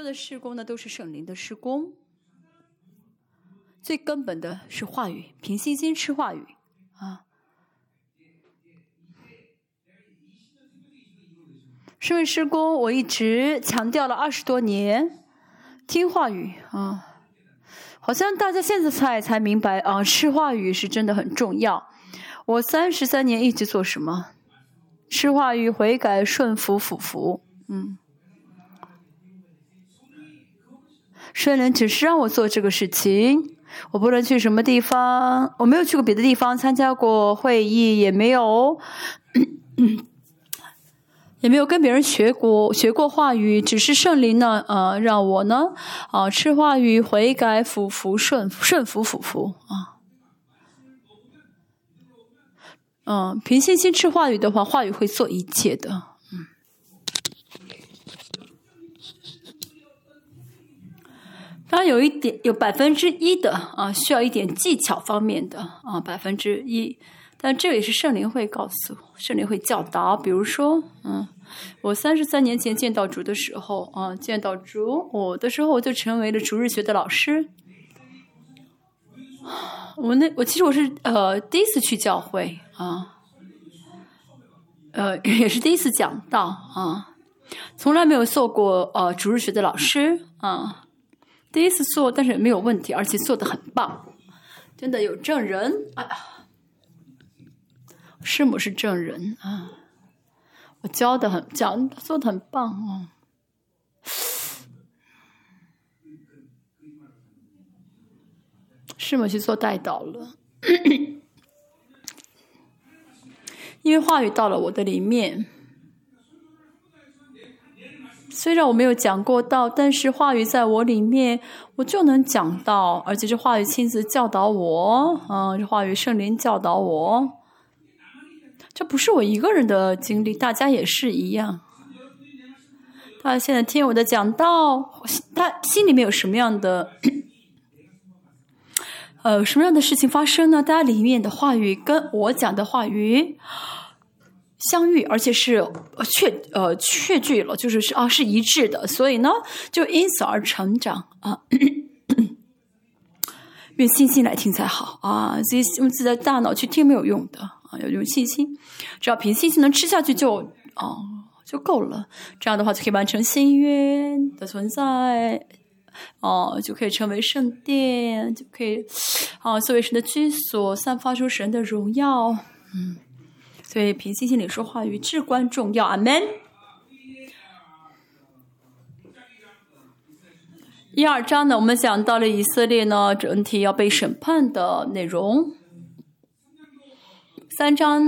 所有的事工呢，都是圣灵的事工。最根本的是话语，凭信心吃话语啊。身为事工，我一直强调了20多年，听话语啊，好像大家现在才明白啊，吃话语是真的很重要。我33年一直做什么？吃话语、悔改、顺服、俯伏，圣灵只是让我做这个事情，我不能去什么地方，我没有去过别的地方，参加过会议也没有，跟别人学过话语，只是圣灵呢，让我呢，吃话语、悔改、俯伏、顺服、俯伏啊。凭信心吃话语的话，话语会做一切的。当然有一点，有1%的啊，需要一点技巧方面的啊，1%。但这也是圣灵会告诉，圣灵会教导。比如说，我33年前见到主的时候啊，见到主我的时候，我就成为了主日学的老师。我其实是第一次去教会啊，也是第一次讲道啊，从来没有做过主日学的老师啊，第一次做，但是没有问题，而且做得很棒，真的有证人啊，师母是证人啊，我做得很棒哦。师母去做代祷了，因为话语到了我的里面。虽然我没有讲过道，但是话语在我里面，我就能讲到，而且这话语亲自教导我，这话语圣灵教导我。这不是我一个人的经历，大家也是一样。大家现在听我的讲道，他心里面有什么样的？什么样的事情发生呢？大家里面的话语跟我讲的话语相遇，而且是确据了，是一致的，所以呢，就因此而成长啊。用信心来听才好啊，用自己的大脑去听没有用的啊，要用信心，只要凭信心能吃下去就够了。这样的话就可以完成新约的存在。就可以成为圣殿，就可以作为神的居所，散发出神的荣耀。所以凭信心领受话语至关重要。阿们。1、2章呢，我们讲到了以色列呢整体要被审判的内容。3章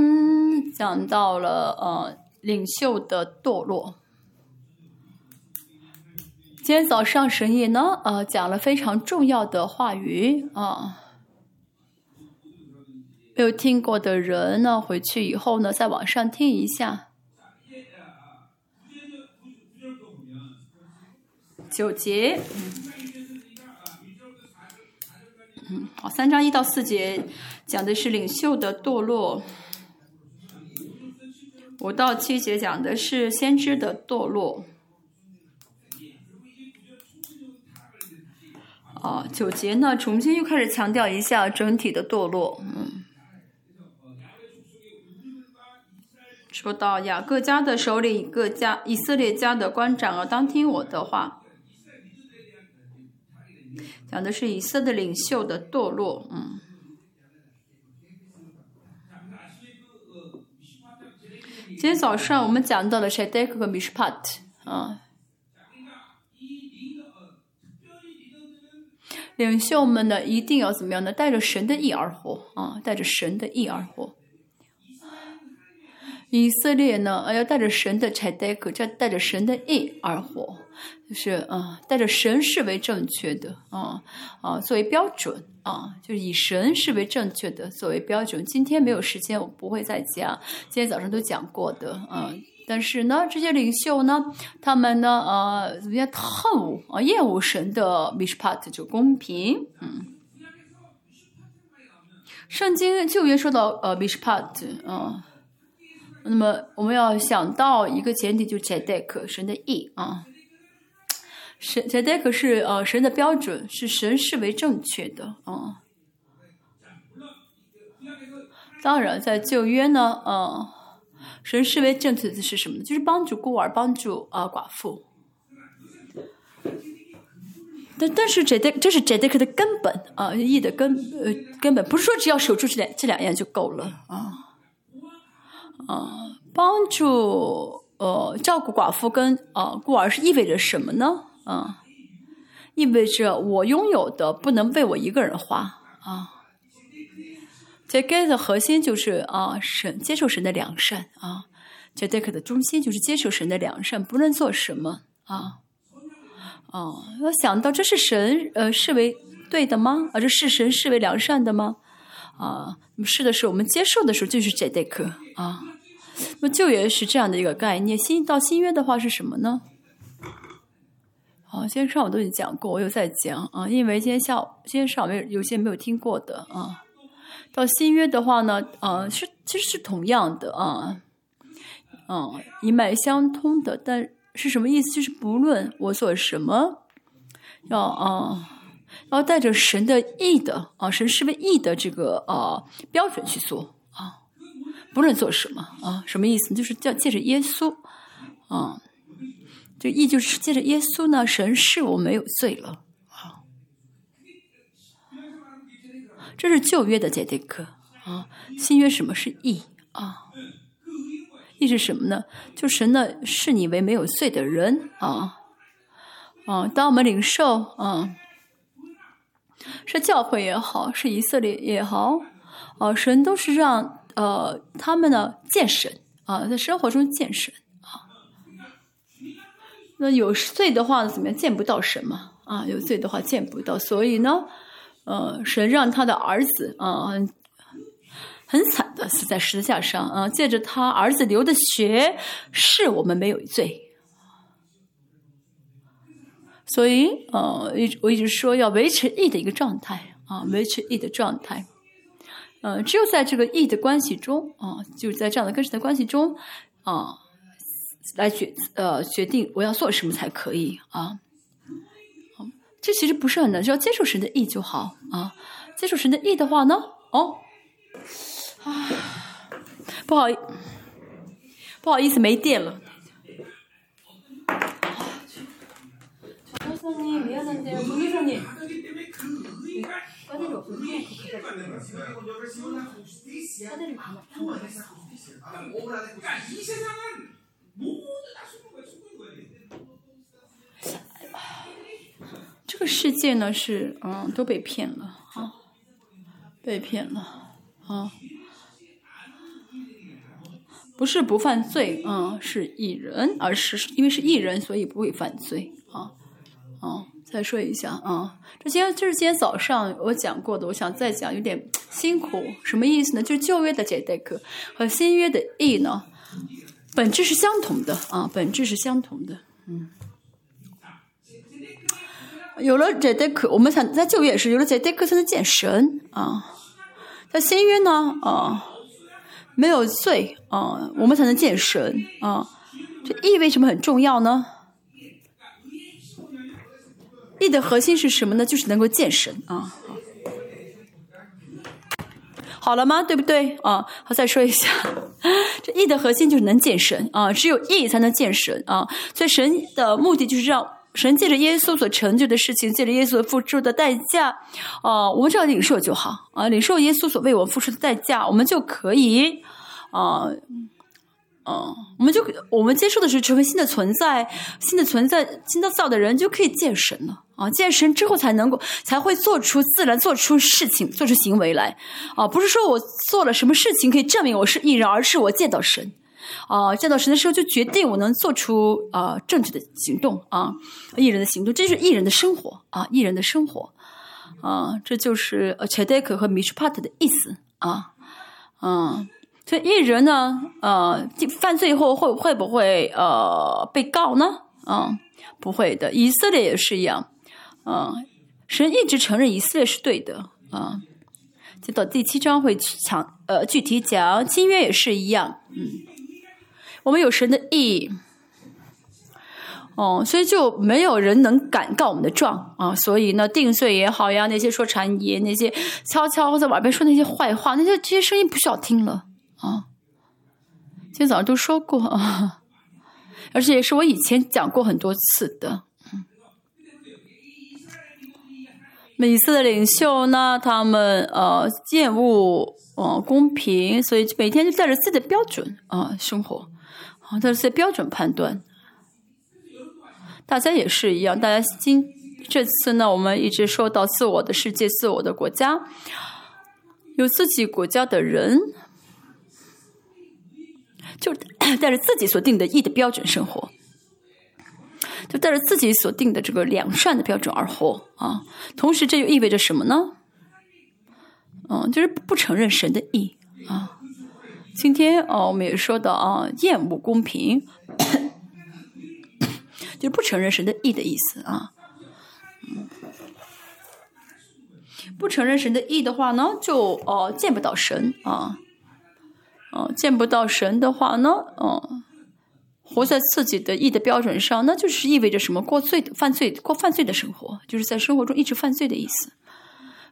讲到了领袖的堕落。今天早上神也呢，讲了非常重要的话语啊，没有听过的人呢，回去以后呢，在网上听一下。9节，好，3章1到4节讲的是领袖的堕落，5到7节讲的是先知的堕落。9节呢，重新又开始强调一下整体的堕落。说到雅各家的首领，以色列家的官长要当听我的话，讲的是以色列领袖的堕落。今天早上我们讲到了 Shadrach 和 Meshach 啊。领袖们呢，一定要怎么样呢？带着神的义而活啊！带着神的义而活。以色列呢，要带着神的带着神的义而活，就是带着神视为正确的作为标准就是以神视为正确的作为标准。今天没有时间，我不会再讲。今天早上都讲过的但是呢，这些领袖呢，他们呢，厌恶神的 mishpat 就公平。圣经旧约说到mishpat 那么我们要想到一个前提，就是 tzedek 神的义啊。神才德可是神的标准，是神视为正确的啊。当然，在旧约呢，神视为正确的是什么呢？就是帮助孤儿，帮助寡妇。但是这是才德可的根本啊，义的根本，不是说只要守住这两样就够了啊啊，帮助照顾寡妇跟孤儿是意味着什么呢？啊，意味着我拥有的不能为我一个人花啊。才德的核心就是神接受神的良善啊，才德的中心就是接受神的良善，不论做什么啊。哦，要想到这是神视为对的吗？这是神视为良善的吗？啊，是的，是我们接受的时候就是才德啊。那么旧约是这样的一个概念，到新约的话是什么呢？好，今天上午都已经讲过，我又在讲啊，因为今天上午有些没有听过的啊。到新约的话呢，其实是同样的啊，一脉相通的，但。是什么意思？就是不论我做什么，要带着神的义的神视为义的这个标准去做啊，不论做什么啊，什么意思？就是借着耶稣啊，这义就是借着耶稣呢，神视我没有罪了啊，这是旧约的才德啊，新约什么是义啊？意是什么呢？就神呢视你为没有罪的人啊啊！当我们领受啊，是教会也好，是以色列也好，神都是让他们呢见神啊，在生活中见神啊。那有罪的话呢，怎么样？见不到神嘛啊，有罪的话见不到，所以呢，神让他的儿子啊。很惨的死在十字架上啊！借着他儿子流的血，是我们没有罪。所以我一直说要维持义的一个状态啊，维持义的状态。只有在这个义的关系中啊，就在这样的跟神的关系中啊，来决定我要做什么才可以啊。这其实不是很难，只要接受神的义就好啊。接受神的义的话呢，啊，不好意思，没电了。这个世界呢是都被骗了啊，被骗了。不是不犯罪，是义人，而是因为是义人，所以不会犯罪再说一下这是今天早上我讲过的，我想再讲有点辛苦。什么意思呢？就是旧约的才德和新约的义呢，本质是相同的本质是相同的。有了才德，我们想在旧约也是有了才德才能见神啊。在新约呢，没有罪我们才能见神这义为什么很重要呢？义的核心是什么呢？就是能够见神好了吗？对不对好，再说一下，这义的核心就是能见神只有义才能见神所以神的目的就是让神借着耶稣所成就的事情，借着耶稣所付出的代价，我们只要领受就好领受耶稣所为我们付出的代价，我们就可以我们接受的是成为新的存在，新的造的人就可以见神了见神之后才会自然做出事情，做出行为来不是说我做了什么事情可以证明我是义人，而是我见到神。见到神的时候就决定我能做出正确的行动义人的行动，这是义人的生活义人的生活这就是才德和mishpat的意思所以义人呢犯罪后会不会被告呢？不会的，以色列也是一样神一直承认以色列是对的就到第7章会具体讲，新约也是一样我们有神的义，哦，所以就没有人能敢告我们的状啊！所以呢，定罪也好呀，那些说禅爷，那些悄悄在晚边说那些坏话，那些这些声音不需要听了啊！今天早上都说过啊，而且也是我以前讲过很多次的。以色列的领袖呢，他们厌恶公平，所以每天就带着自己的标准生活，带着自己的标准判断。大家也是一样，大家这次呢，我们一直说到自我的世界、自我的国家，有自己国家的人，就带着自己所定的义的标准生活，就带着自己所定的这个良善的标准而活啊。同时，这又意味着什么呢？就是不承认神的义啊。今天我们也说到厌恶公平。就是不承认神的义的意思啊，不承认神的义的话呢，就见不到神啊，见不到神的话呢，活在自己的义的标准上，那就是意味着什么？过罪的犯罪，过犯罪的生活，就是在生活中一直犯罪的意思。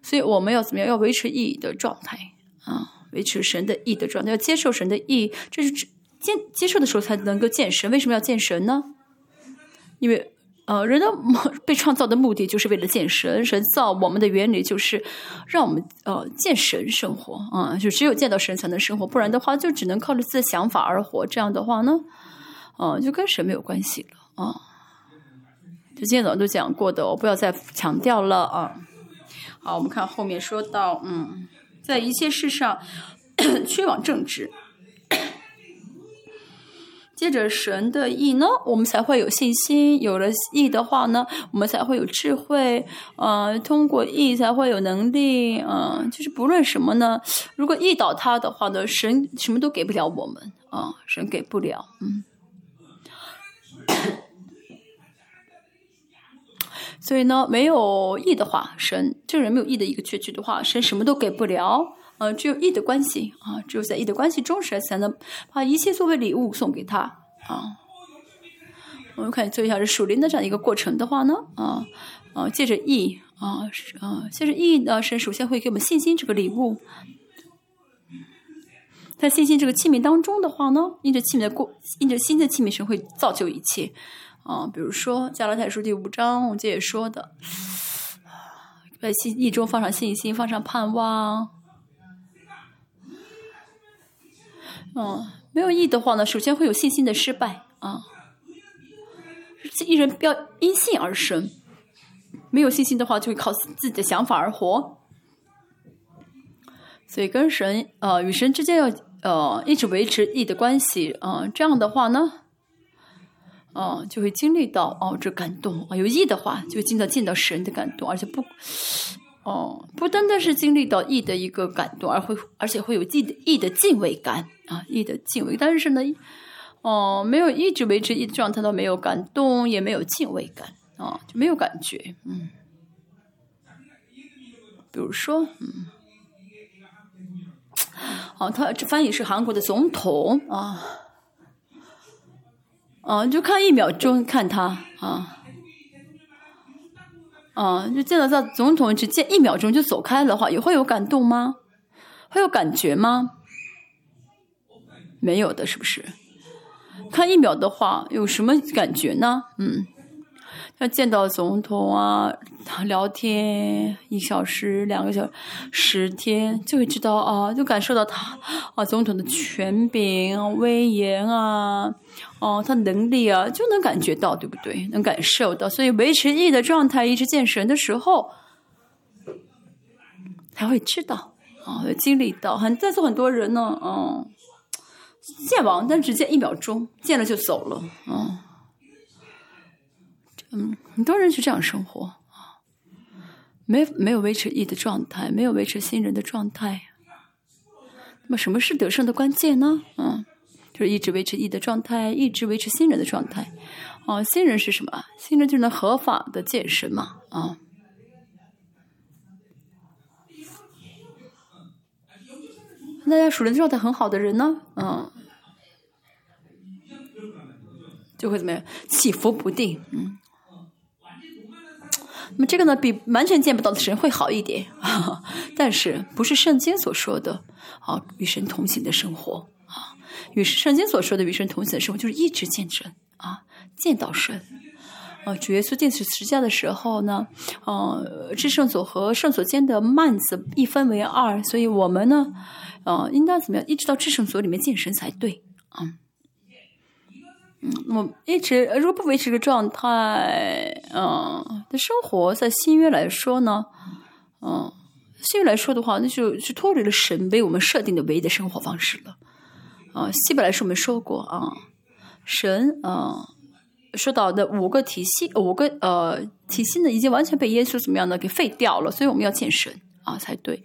所以我们要怎么样？要维持义的状态啊，维持神的义的状态，要接受神的义，这是接受的时候才能够见神。为什么要见神呢？因为，人的被创造的目的就是为了见神，神造我们的原理就是让我们见神生活啊，就只有见到神才能生活，不然的话就只能靠着自己的想法而活。这样的话呢，就跟神没有关系了啊。就今天早上都讲过的，我不要再强调了啊。好，我们看后面说到，在一切事上缺枉正直。借着神的义呢，我们才会有信心，有了义的话呢，我们才会有智慧，通过义才会有能力，就是不论什么呢，如果义倒塌的话呢，神什么都给不了我们啊，神给不了，所以呢，没有义的话，神这个人没有义的一个缺据的话，神什么都给不了。只有义的关系啊，只有在义的关系中，神才能把一切作为礼物送给他啊。我们看，做一下这属灵的这样一个过程的话呢，借着义借着义呢，神首先会给我们信心这个礼物。在信心这个器皿当中的话呢，因着新的器皿，神会造就一切啊。比如说《加拉太书》第5章，我这也说的，在义中放上信心，放上盼望。没有义的话呢，首先会有信心的失败啊。一人要因信而生，没有信心的话，就会靠自己的想法而活。所以跟神与神之间要一直维持义的关系啊。这样的话呢，就会经历到这感动啊。有义的话，就会见到神的感动，而且不单单是经历到义的一个感动，而且会有义的敬畏感啊，义的敬畏。但是呢，没有一直维持义的状态，都没有感动，也没有敬畏感啊，就没有感觉。比如说，他这翻译是韩国的总统啊，就看1秒钟看他啊。就见到他总统只见1秒钟就走开的话，也会有感动吗？会有感觉吗？没有的，是不是？看1秒的话，有什么感觉呢？要见到总统啊，聊天1小时、2个小时、10天，就会知道啊，就感受到他啊，总统的权柄、威严啊，他能力啊，就能感觉到，对不对？能感受到，所以维持义的状态，一直见神的时候，才会知道啊，经历到。在座很多人呢，见王，但只见1秒钟，见了就走了，很多人是这样生活啊，没有维持义的状态，没有维持新人的状态。那么什么是得胜的关键呢？就是一直维持义的状态，一直维持新人的状态。新人是什么？新人就是能合法的见神嘛啊。大家属灵状态很好的人呢，就会怎么样起伏不定，嗯。那么这个呢，比完全见不到的神会好一点，啊，但是不是圣经所说的啊与神同行的生活啊，与圣经所说的与神同行的生活就是一直见神啊，见到神。主耶稣进去十字架的时候呢，至圣所和圣所间的幔子一分为二，所以我们呢，应该怎么样？一直到至圣所里面见神才对啊。我一直如果不维持这个状态，的生活在新约来说呢，新约来说的话，那就是脱离了神为我们设定的唯一的生活方式了。希伯来书我们说过啊，神啊。说到的五个体系，体系呢，已经完全被耶稣怎么样呢给废掉了，所以我们要见神啊才对，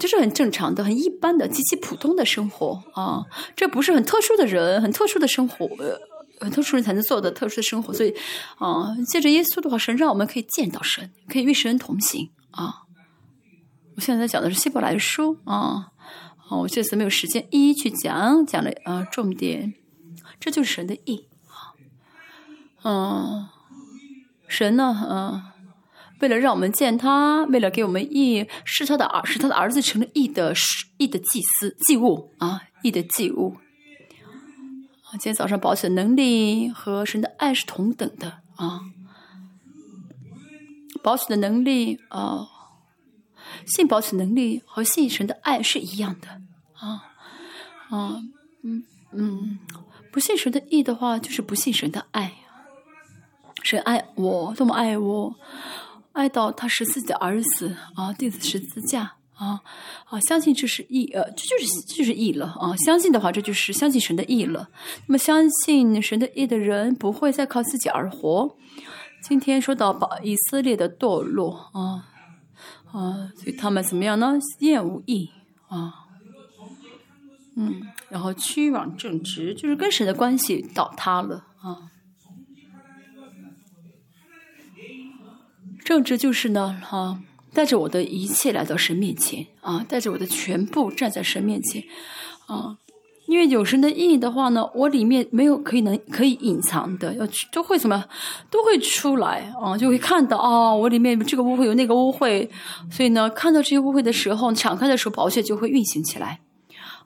这是很正常的、很一般的、极其普通的生活啊，这不是很特殊的人、很特殊的生活，很特殊人才能做的特殊的生活，所以啊，借着耶稣的话，神让我们可以见到神，可以与神同行啊。我现在在讲的是希伯来书啊，我这次没有时间一一去讲了啊重点。这就是神的意啊，神呢，为了让我们见他，为了给我们义，使他的儿子成了义的祭物啊，义的祭物。今天早上保险的能力和神的爱是同等的啊，保险的能力啊，信保险能力和信神的爱是一样的啊，不信神的义的话，就是不信神的爱。神爱我，多么爱我，爱到他是自己的儿子啊，钉死十字架啊！相信这是义，这就是义了啊！相信的话，这就是相信神的义了。那么，相信神的义的人，不会再靠自己而活。今天说到以色列的堕落啊，所以他们怎么样呢？厌恶义啊。然后屈枉正直，就是跟神的关系倒塌了啊。正直就是呢，带着我的一切来到神面前啊，带着我的全部站在神面前啊。因为有神的意义的话呢，我里面没有可以隐藏的，都会怎么都会出来啊，就会看到啊，我里面这个污秽有那个污秽，所以呢，看到这些污秽的时候，敞开的时候，宝血就会运行起来。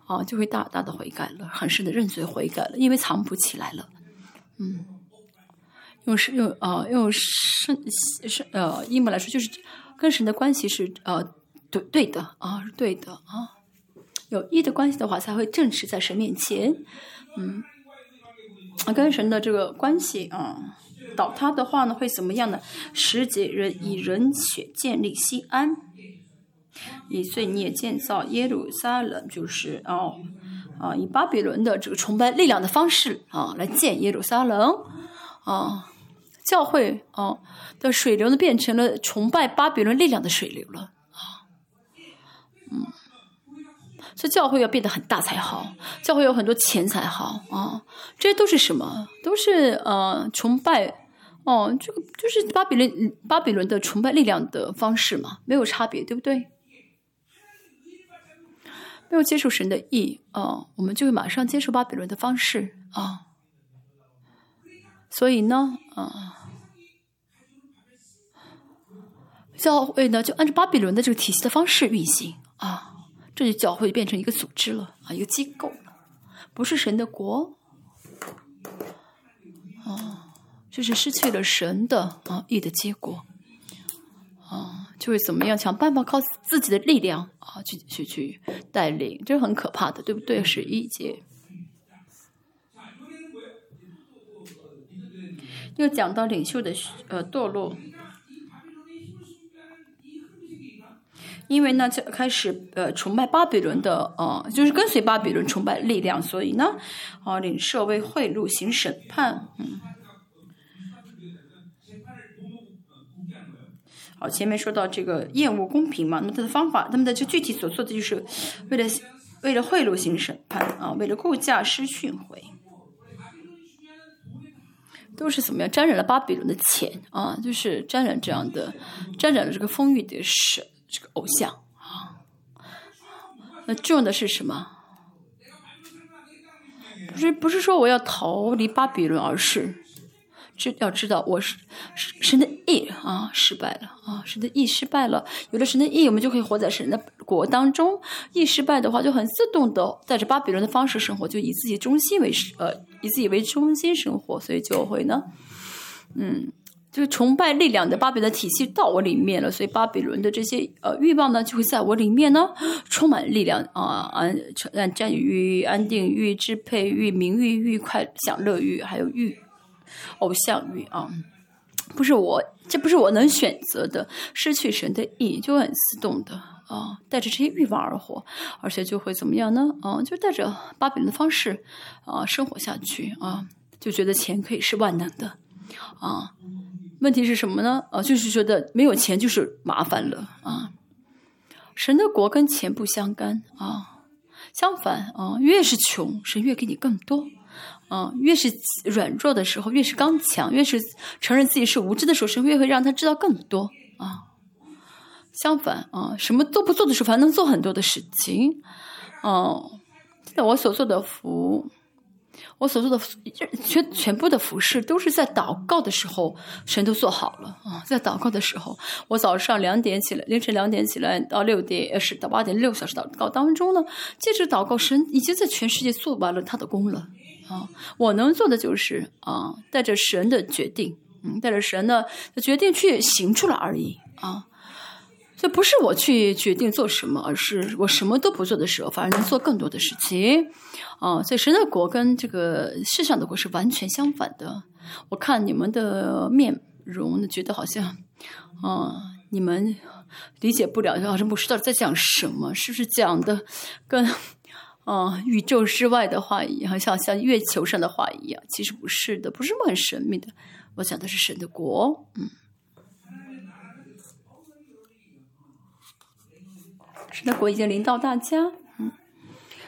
啊，就会大大的悔改了，很深的认罪悔改了，因为藏不起来了。用英文来说，就是跟神的关系是对的啊，是对的啊。有义的关系的话，才会正直在神面前。跟神的这个关系啊，倒塌的话呢，会怎么样呢？十节人以人血建立西安。以罪孽建造耶路撒冷，就是以巴比伦的这个崇拜力量的方式啊，来建耶路撒冷啊，教会的水流呢变成了崇拜巴比伦力量的水流了啊，所以教会要变得很大才好，教会有很多钱才好啊，这些都是什么？都是崇拜。这个就是巴比伦的崇拜力量的方式嘛，没有差别，对不对？没有接受神的意我们就会马上接受巴比伦的方式啊。所以呢，教会呢就按照巴比伦的这个体系的方式运行啊，这就教会变成一个组织了啊，一个机构了，不是神的国啊。就是失去了神的义的结果，就会怎么样？想办法靠自己的力量去带领，这是很可怕的，对不对？11节，又讲到领袖的堕落，因为呢，就开始崇拜巴比伦的就是跟随巴比伦崇拜力量，所以呢，领受为贿赂行审判，好，前面说到这个厌恶公平嘛，那么他的方法，他们的这具体所做的就是为了贿赂行审判啊，为了雇价施训诲，都是怎么样沾染了巴比伦的钱啊，就是沾染了这个丰裕的神这个偶像啊。那重要的是什么？不是说我要逃离巴比伦，而是要知道我是神的义啊失败了啊，神的义失败了。有了神的义，我们就可以活在神的国当中。义失败的话，就很自动的带着巴比伦的方式生活，就以自己为中心生活，所以就会呢，就是崇拜力量的巴比伦的体系到我里面了，所以巴比伦的这些欲望呢，就会在我里面呢充满力量啊，占有欲、安定欲、支配欲、名誉欲、享乐欲，还有欲偶像欲啊，这不是我能选择的，失去神的意就很自动的啊，带着这些欲望而活，而且就会怎么样呢？就带着巴比伦的方式啊生活下去啊，就觉得钱可以是万能的啊。问题是什么呢？就是觉得没有钱就是麻烦了啊！神的国跟钱不相干啊，相反啊，越是穷，神越给你更多啊；越是软弱的时候，越是刚强；越是承认自己是无知的时候，神越会让他知道更多啊。相反啊，什么都不做的时候，反而能做很多的事情。我所做的福。我所做的全部的服事都是在祷告的时候，神都做好了啊！在祷告的时候，我早上2点起来，凌晨2点起来到6点，到8点6小时祷告当中呢，借着祷告，神已经在全世界做完了他的工了啊！我能做的就是啊，带着神的决定，带着神的决定去行出来而已啊！这不是我去决定做什么，而是我什么都不做的时候，反而能做更多的事情。所以神的国跟这个世上的国是完全相反的。我看你们的面容，觉得好像，你们理解不了，好像牧师到底在讲什么？是不是讲的跟宇宙之外的话一样，像月球上的话一样？其实不是的，不是很神秘的。我讲的是神的国，神的国已经临到大家，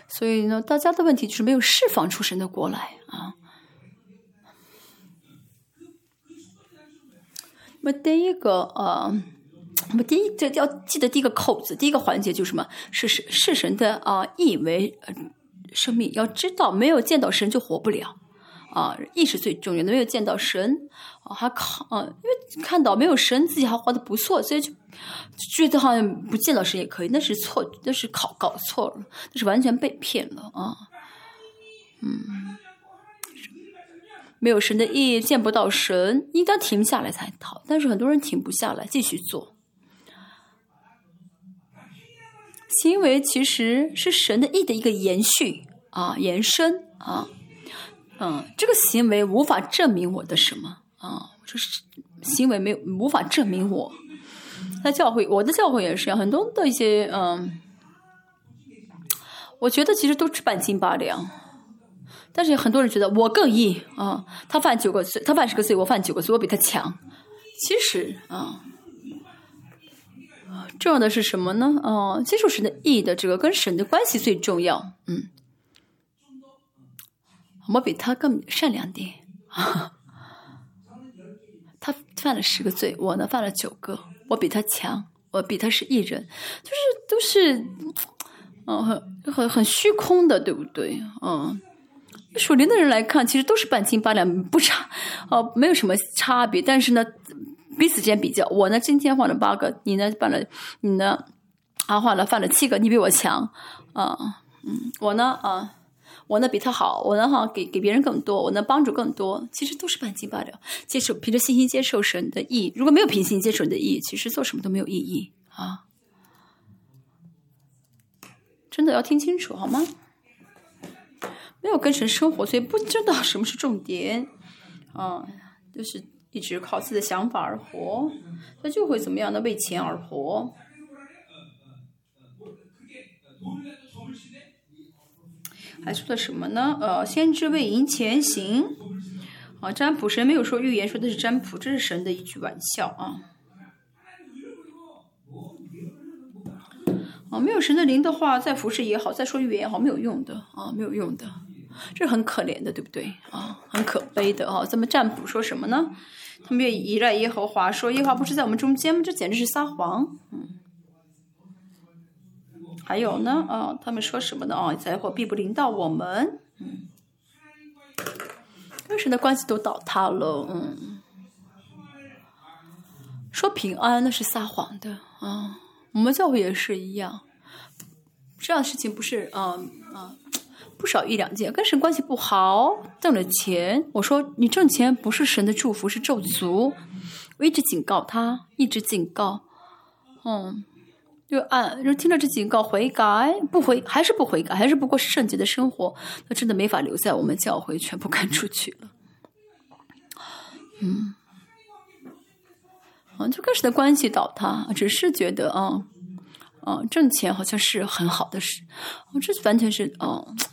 所以呢，大家的问题就是没有释放出神的国来啊。那么第一个要记得第一个扣子，第一个环节就是什么？是神的义为生命。要知道，没有见到神就活不了啊，义是最重要的。没有见到神因为看到没有神，自己还活得不错，所以就觉得好像不见到神也可以，那是搞错了，那是完全被骗了啊！没有神的意义，见不到神，应当停下来才好。但是很多人停不下来，继续做。行为其实是神的意的一个延续啊，延伸啊。这个行为无法证明我的什么啊？这行为无法证明我。在教会，我的教会也是很多的一些我觉得其实都是半斤八两。但是很多人觉得我更义啊，他犯9个罪，他犯10个罪，我犯9个罪，我比他强。其实重要的是什么呢？接受神的义的这个跟神的关系最重要。我比他更善良点，他犯了10个罪，我呢犯了9个，我比他强，我比他是义人，就是都是，很虚空的，对不对？属灵的人来看，其实都是半斤八两，不差，没有什么差别。但是呢，彼此之间比较，我呢今天犯了8个，你呢犯了7个，你比我强，我呢我呢比他好，我呢给别人更多，我呢帮助更多，其实都是半斤八两。凭着信心接受神的意，如果没有凭信心接受神的意，其实做什么都没有意义啊！真的要听清楚好吗？没有跟神生活，所以不知道什么是重点啊，就是一直靠自己的想法而活，那就会怎么样呢？为钱而活。还说的什么呢？先知为银钱行，占卜神没有说预言，说的是占卜，这是神的一句玩笑啊。没有神的灵的话，再服侍也好，再说预言也好，没有用的啊，没有用的，这很可怜的，对不对啊？很可悲的啊！咱们占卜说什么呢？他们依赖耶和华，说耶和华不是在我们中间吗？这简直是撒谎。还有呢，他们说什么呢？灾祸必不临到我们。跟神的关系都倒塌了。嗯，说平安那是撒谎的啊！我们教会也是一样，这样的事情不是不少一两件，跟神关系不好，挣了钱，我说你挣钱不是神的祝福，是咒诅。我一直警告他，一直警告，嗯。就听到这警告悔改不悔还是不悔改，还是不过是圣洁的生活，那真的没法留在我们教会，全部赶出去了。嗯，就跟神的关系倒塌，只是觉得挣钱好像是很好的事，这完全是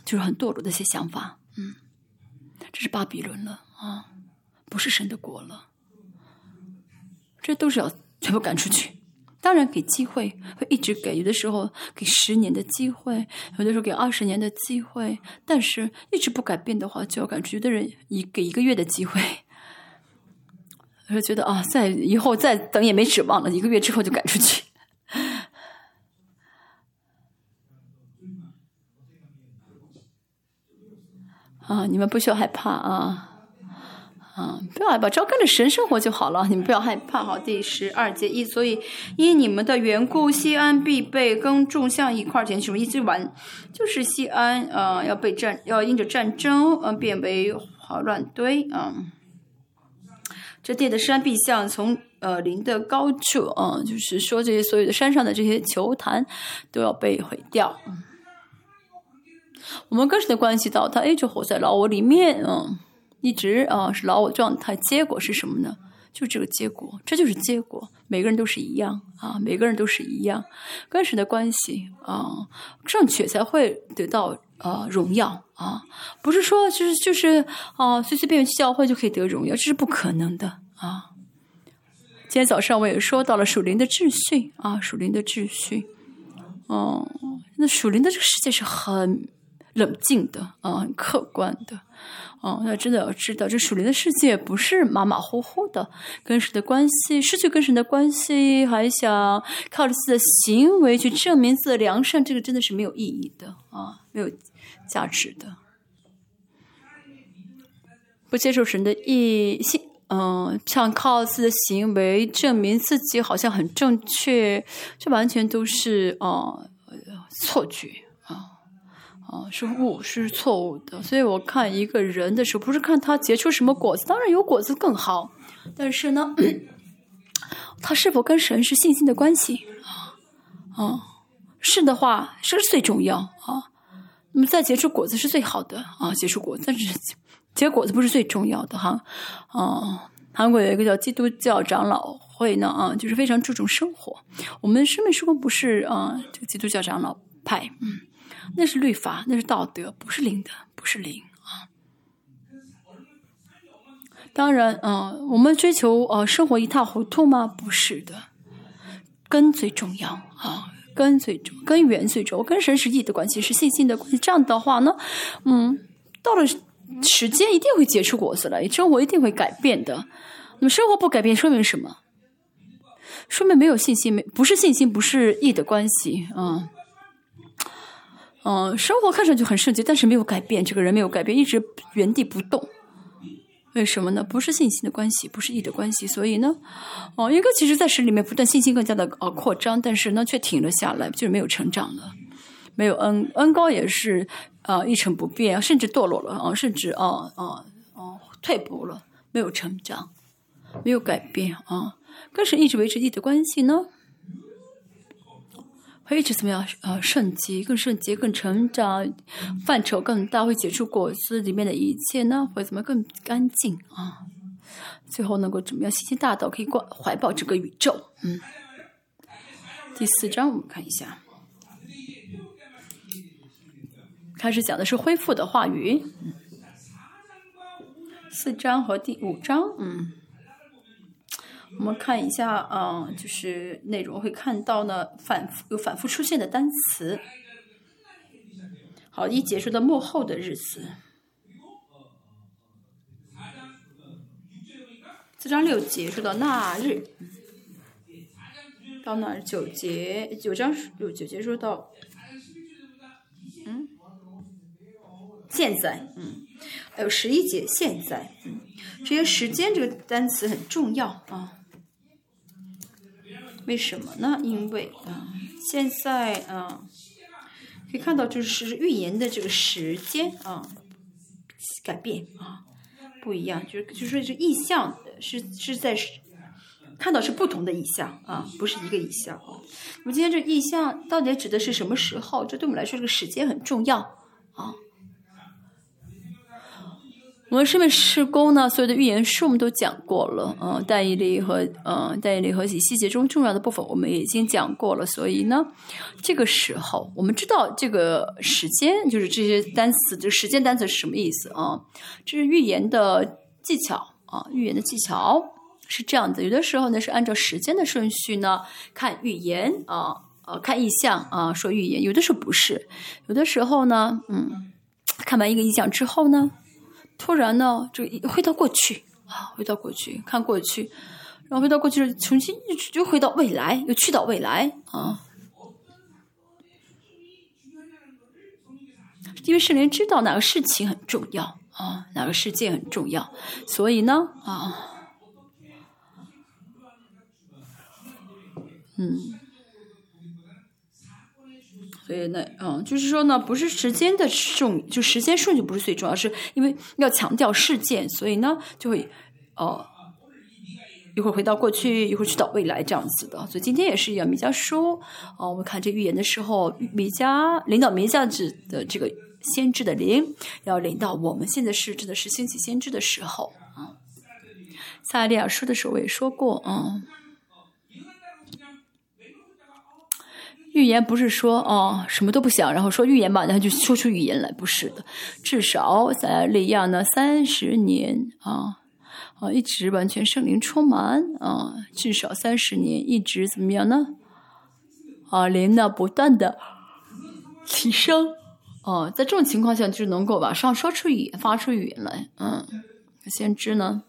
就是很堕落的一些想法。嗯，这是巴比伦了啊，不是神的国了，这都是要全部赶出去。当然给机会会一直给，有的时候给10年的机会，有的时候给20年的机会，但是一直不改变的话，就要感觉有的人给1个月的机会，就觉得再以后再等也没指望了，1个月之后就赶出去。你们不需要害怕啊。不要害怕，只要跟着神生活就好了，你们不要害怕。好，第12节，所以因你们的缘故，西安必被耕种，像一块田地，一直完，就是西安要因着战争变为乱堆这地的山必像从林的高处就是说这些所有的山上的这些球坛都要被毁掉。我们跟神的关系到他就活在老我里面一直是老我状态，结果是什么呢？就这个结果，这就是结果。每个人都是一样每个人都是一样，跟神的关系正确才会得到荣耀不是说随随便便去教会就可以得荣耀，这是不可能的今天早上我也说到了属灵的秩序属灵的秩序那属灵的这个世界是很冷静的很客观的那真的要知道，这属灵的世界不是马马虎虎的，跟神的关系失去，跟神的关系还想靠着自己的行为去证明自己的良善，这个真的是没有意义的没有价值的。不接受神的意信想靠自己的行为证明自己好像很正确，这完全都是错觉。是错误的。所以我看一个人的时候，不是看他结出什么果子，当然有果子更好，但是呢他是否跟神是信心的关系是的话，这是最重要那么再结出果子是最好的结出果子，但是结果子不是最重要的韩国有一个叫基督教长老会呢就是非常注重生活。我们生命时光不是这个基督教长老派那是律法，那是道德，不是灵的，不是灵当然我们追求生活一塌糊涂吗？不是的，根最重要根源最重要，跟神是义的关系，是信心的关系。这样的话呢到了时间一定会结出果子来，生活一定会改变的。那么生活不改变说明什么？说明没有信心，不是信心，不是义的关系生活看上去很圣洁，但是没有改变，这个人没有改变，一直原地不动。为什么呢？不是信心的关系，不是义的关系。所以呢一个其实在神里面不但信心更加的扩张，但是呢却停了下来，就是没有成长了，没有恩高也是一成不变，甚至堕落了甚至退步了，没有成长，没有改变跟神一直维持义的关系呢，会一直怎么样圣洁，更圣洁，更成长，范畴更大，会解出果子里面的一切呢，会怎么更干净最后能够怎么样信心大到可以怀抱这个宇宙第4章我们看一下，开始讲的是恢复的话语4章和第5章我们看一下就是内容会看到呢反复出现的单词。好，一节说的末后的日子，4章6节说到那日，到那9节9章6节说到现在还有11节现在，这些时间这个单词很重要啊。为什么呢？因为啊，现在啊，可以看到就是预言的这个时间啊改变啊不一样，就是这意象是在看到是不同的意象啊，不是一个意象啊。那么今天这意象到底指的是什么时候？这对我们来说这个时间很重要啊。我们身为事工呢，所有的预言书我们都讲过了，但以理和以西结中重要的部分我们已经讲过了，所以呢，这个时候我们知道这个时间就是这些单词，这时间单词是什么意思啊？这是预言的技巧啊，预言的技巧是这样的，有的时候呢是按照时间的顺序呢看预言啊，看意象啊说预言，有的时候不是，有的时候呢，看完一个意象之后呢。突然呢，就回到过去啊，回到过去，看过去，然后回到过去，重新又回到未来，又去到未来啊。因为圣灵知道哪个事情很重要啊，哪个事件很重要，所以呢啊，所以呢，就是说呢，不是时间的就时间顺序不是最重要，是因为要强调事件，所以呢就会，一会儿回到过去，一会儿去到未来这样子的。所以今天也是一样，弥迦书，我们看这预言的时候，领导弥迦的这个先知的灵，要领到我们现在是真的是兴起先知的时候啊。撒利亚书的时候我也说过啊。预言不是说什么都不想，然后说预言吧，然后就说出预言来，不是的。至少在利亚呢30年一直完全圣灵充满至少30年一直怎么样呢？灵呢不断的提升在这种情况下就能够马上说出语言，发出语言来。先知呢？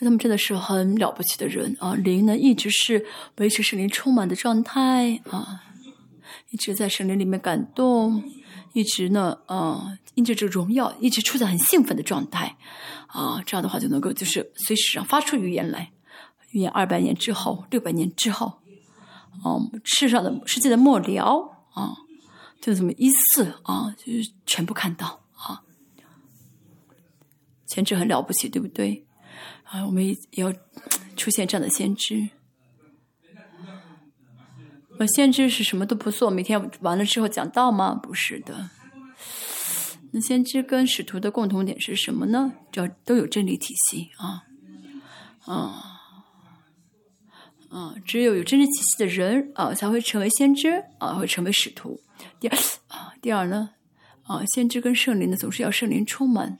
他们真的是很了不起的人啊！灵呢一直是维持圣灵充满的状态啊，一直在圣灵里面感动，一直呢因着这个荣耀，一直处在很兴奋的状态啊。这样的话就能够就是随时发出预言来，预言200年之后、600年之后，世界的末了啊，就怎么一次啊，就是全部看到啊，先知很了不起，对不对？啊，我们也要出现这样的先知。先知是什么都不做，每天完了之后讲道吗？不是的。那先知跟使徒的共同点是什么呢？都有真理体系只有真理体系的人才会成为先知会成为使徒。第二呢先知跟圣灵呢总是要圣灵充满。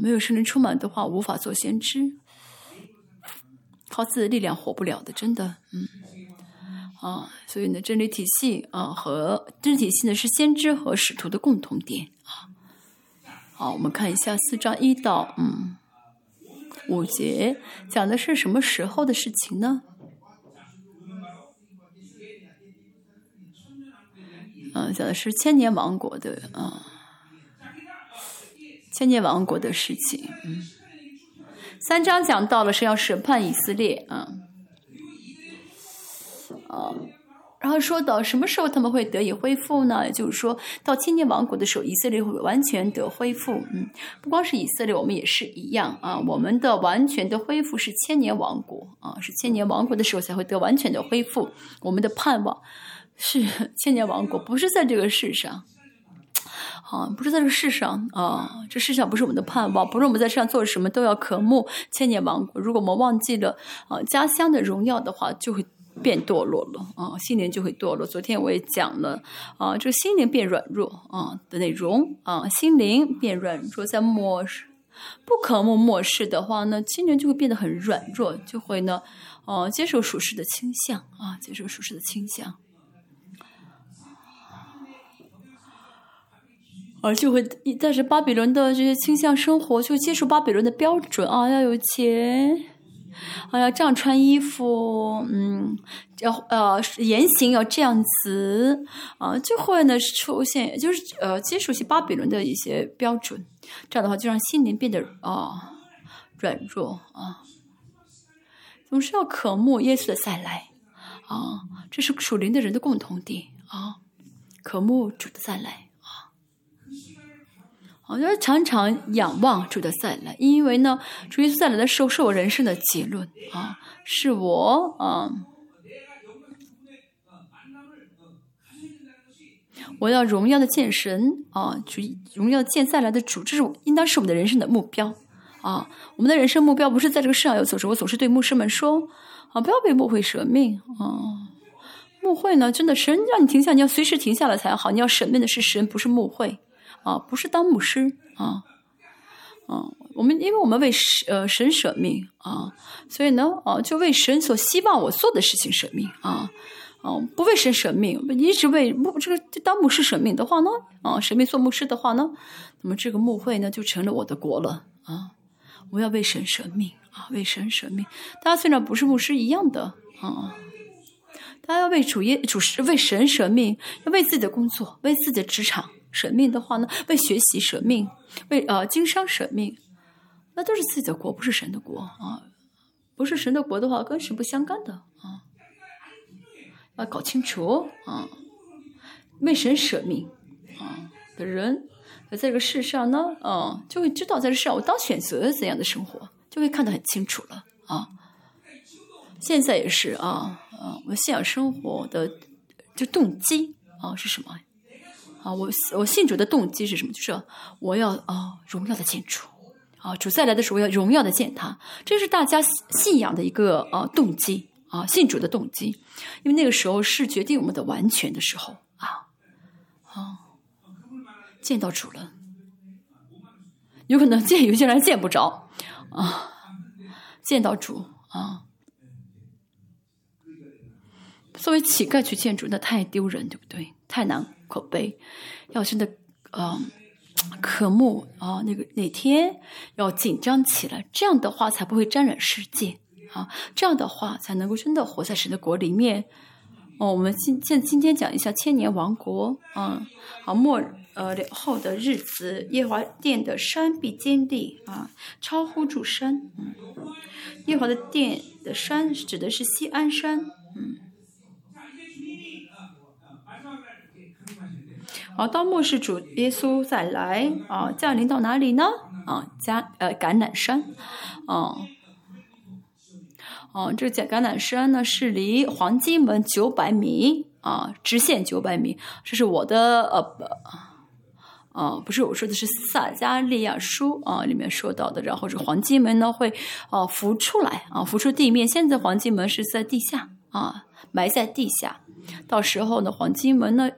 没有圣灵充满的话，无法做先知，靠自己的力量活不了的，真的，所以呢，真理体系和真理体系呢是先知和使徒的共同点啊。好，我们看一下4章1到5节，讲的是什么时候的事情呢？讲的是千年王国的千年王国的事情。3章讲到了是要审判以色列然后说到什么时候他们会得以恢复呢？也就是说到千年王国的时候，以色列会完全得恢复。不光是以色列，我们也是一样我们的完全的恢复是千年王国是千年王国的时候才会得完全的恢复。我们的盼望是千年王国，不是在这个世上。不是在这世上这世上不是我们的盼望，不是我们在世上做什么都要渴慕千年王国。如果我们忘记了家乡的荣耀的话，就会变堕落了心灵就会堕落。昨天我也讲了这个心灵变软弱的内容心灵变软弱，在不渴慕末世的话呢，心灵就会变得很软弱，就会呢接受属世的倾向接受属世的倾向。就会带着巴比伦的这些倾向生活，就接受巴比伦的标准要有钱，哎呀，这样穿衣服，言行要这样子啊，就会呢出现就是接触一些巴比伦的一些标准，这样的话就让心灵变得软弱啊，总是要渴慕耶稣的再来啊，这是属灵的人的共同点啊，渴慕主的再来。我要常常仰望主的再来，因为呢，主耶稣再来的时候是我人生的结论啊，是我我要荣耀的见神啊，主荣耀见再来的主，这是应当是我们的人生的目标啊。我们的人生目标不是在这个世上有所成，我总是对牧师们说啊，不要被牧会舍命啊。牧会呢，真的神让你停下，你要随时停下来才好，你要审问的是神，不是牧会。啊，不是当牧师啊，我们因为我们为神舍命啊，所以呢，就为神所希望我做的事情舍命啊，不为神舍命，一直为当牧师舍命的话呢，舍命做牧师的话呢，那么这个牧会呢就成了我的国了啊，我要为神舍命啊，为神舍命，大家虽然不是牧师一样的啊。大家要为为神舍命，要为自己的工作，为自己的职场舍命的话呢，为学习舍命，为经商舍命，那都是自己的国，不是神的国啊！不是神的国的话，跟神不相干的啊！要搞清楚啊！为神舍命啊的人，在这个世上呢，就会知道在这世上我当选择怎样的生活，就会看得很清楚了啊！现在也是啊。我信仰生活的就动机啊是什么啊？我信主的动机是什么？就是我要荣耀的见主啊，主再来的时候我要荣耀的见他，这是大家信仰的一个动机啊，信主的动机，因为那个时候是决定我们的完全的时候啊，见到主了，有可能有些人见不着啊，见到主啊。作为乞丐去见主，那太丢人，对不对？太难可悲。要真的，渴慕啊，哪天要紧张起来，这样的话才不会沾染世界啊，这样的话才能够真的活在神的国里面。哦，我们今天讲一下千年王国啊，好末后的日子，耶和华殿的山必坚立啊，超乎诸山。耶和华的殿的山指的是锡安山，好，到末世主耶稣再来啊，降临到哪里呢？啊，橄榄山，这个橄榄山呢是离黄金门900米啊，直线900米。这是我的不是我说的，是撒加利亚书啊里面说到的。然后这黄金门呢会浮出来啊，浮出地面。现在黄金门是在地下啊，埋在地下。到时候呢，黄金门呢，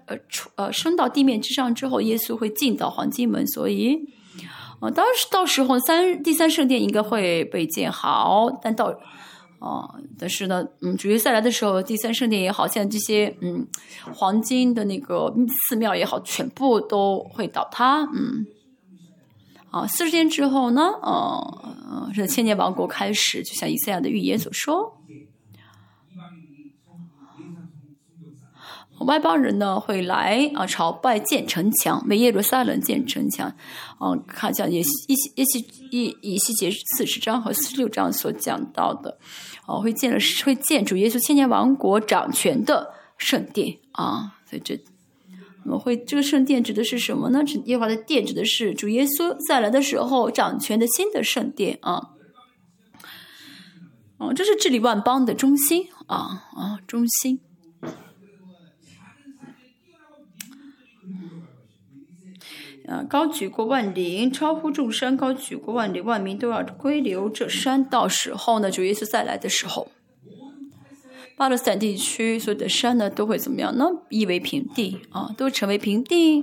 升到地面之上之后，耶稣会进到黄金门，所以，到时候第三圣殿应该会被建好，但是呢，主耶稣再来的时候，第三圣殿也好，像这些黄金的那个寺庙也好，全部都会倒塌，40天之后呢，是千年王国开始，就像以赛亚的预言所说。外邦人呢会来啊，朝拜建城墙，为耶路撒冷建城墙。看一下以西结40章和46章所讲到的，会建主耶稣千年王国掌权的圣殿啊。所以这个圣殿指的是什么呢？耶和华的殿指的是主耶稣再来的时候掌权的新的圣殿啊。这是治理万邦的中心中心。高举过万灵，超乎众山，高举过万灵，万民都要归流这山。到时候呢，主耶稣再来的时候，巴勒斯坦地区所有的山呢都会怎么样呢？夷为平地啊，都成为平地。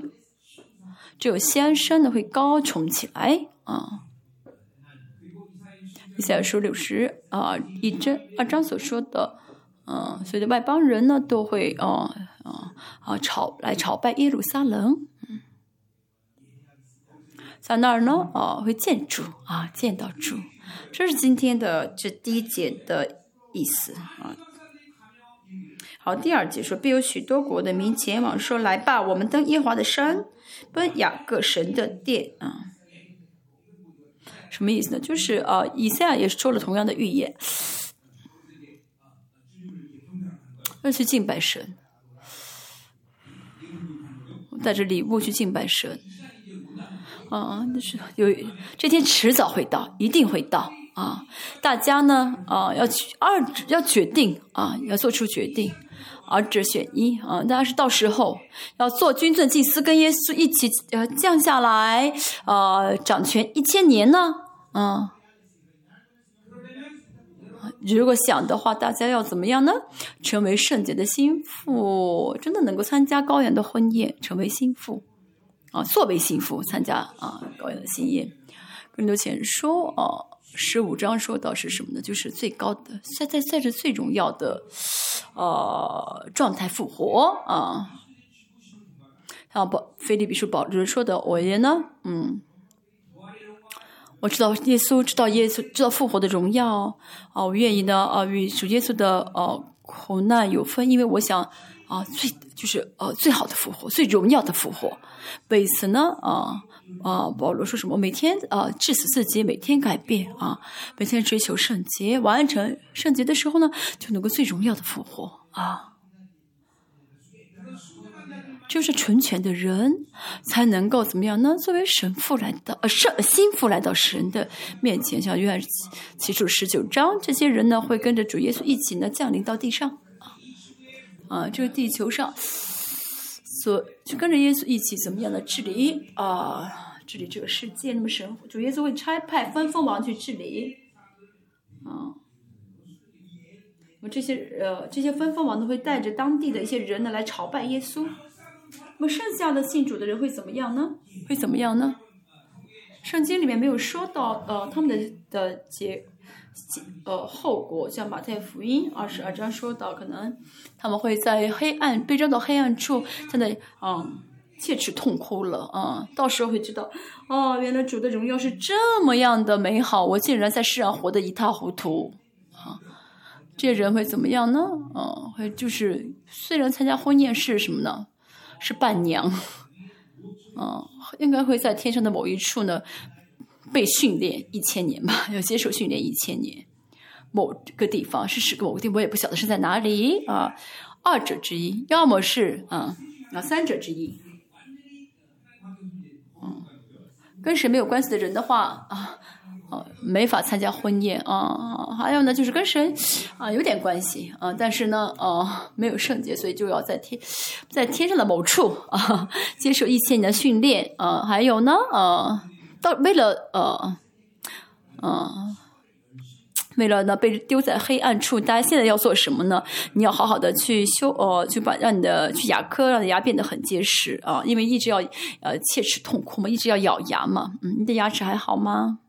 只有锡安山呢会高耸起来啊。以赛亚书601章2章所说的，所有的外邦人呢都会朝拜耶路撒冷。在那儿呢，会见主啊，见到主，这是今天的这第一节的意思啊。好，第二节说，必有许多国的民前往说，来吧，我们登耶和华的山，奔雅各神的殿啊。什么意思呢？就是以赛亚也是说了同样的预言，要去敬拜神，带着礼物去敬拜神。啊，那是有这天迟早会到，一定会到啊！大家呢要决定啊，要做出决定，二者选一啊！当然是到时候要做君尊祭司，跟耶稣一起降下来，掌权1000年呢，啊！如果想的话，大家要怎么样呢？成为圣洁的心腹，真的能够参加羔羊的婚宴，成为心腹。啊，作为心腹参加啊羔羊的婚宴。更多前说啊，15章说到是什么呢？就是最高的，在最荣耀的状态复活啊。还有腓立比书保罗说的我也呢，我知道耶稣，知道复活的荣耀啊，我愿意呢与主耶稣的苦难有分，因为我想啊最好的复活，最荣耀的复活。为此呢保罗说什么？每天致死自己，每天改变啊，每天追求圣洁，完成圣洁的时候呢，就能够最荣耀的复活啊。就是纯全的人才能够怎么样呢？作为神父来到心腹来到神的面前，像约翰起初19章，这些人呢会跟着主耶稣一起呢降临到地上。这个地球上，就跟着耶稣一起怎么样的治理这个世界。那么神主耶稣会差派分封王去治理，那么这些分封王都会带着当地的一些人呢来朝拜耶稣。那么剩下的信主的人会怎么样呢？圣经里面没有说到他们的后果，像马太福音22章说到，可能他们会在被扔到黑暗处，真的切齿痛哭了啊！到时候会知道，原来主的荣耀是这么样的美好，我竟然在世上活得一塌糊涂啊！这些人会怎么样呢？会就是虽然参加婚宴是什么呢？是伴娘，应该会在天上的某一处呢。被训练1000年吧，要接受训练1000年。某个地方是某个地方，我也不晓得是在哪里啊。二者之一，要么是三者之一。跟神没有关系的人的话没法参加婚宴啊。还有呢，就是跟神有点关系啊，但是呢没有圣洁，所以就要在天上的某处接受1000年的训练啊。还有呢为了呢被丢在黑暗处，大家现在要做什么呢？你要好好的去修去牙科，让你的牙变得很结实啊，因为一直要切齿痛苦嘛，一直要咬牙嘛。你的牙齿还好吗？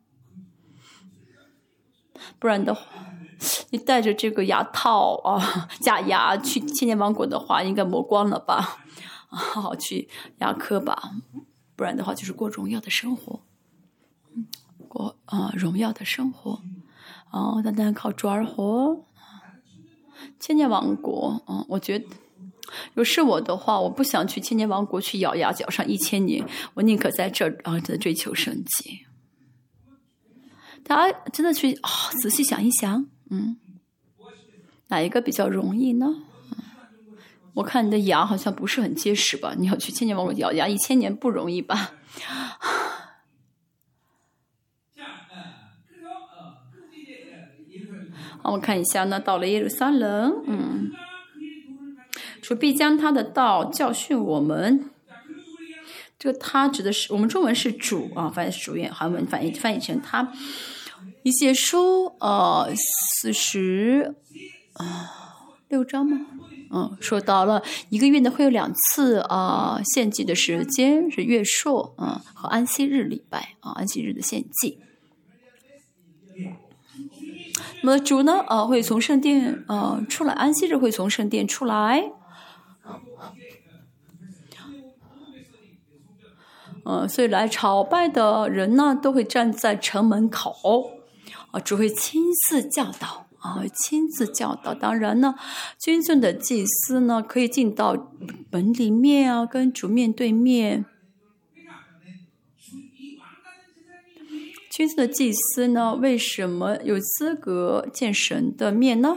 不然的话，你带着这个牙套假牙去千年王国的话，应该磨光了吧？好好去牙科吧，不然的话就是过荣耀的生活。过荣耀的生活，单单靠主而活。千年王国，我觉得，若是我的话，我不想去千年王国去咬牙脚上1000年，我宁可在这追求圣洁。大家真的去仔细想一想，哪一个比较容易呢？我看你的牙好像不是很结实吧？你要去千年王国咬牙1000年不容易吧？我们看一下呢，到了耶路撒冷，主必将他的道教训我们。这个他指的是我们中文是主翻译是主，韩文翻译成他。以西结书46章吗？说到了一个月呢会有2次献祭的时间，是月朔和安息日礼拜安息日的献祭。那么主呢会从圣殿出来，安息日会从圣殿出来。所以来朝拜的人呢都会站在城门口。只会亲自教导啊，亲自教导。当然呢，真正的祭司呢，可以进到门里面啊，跟主面对面。真正的祭司呢，为什么有资格见神的面呢？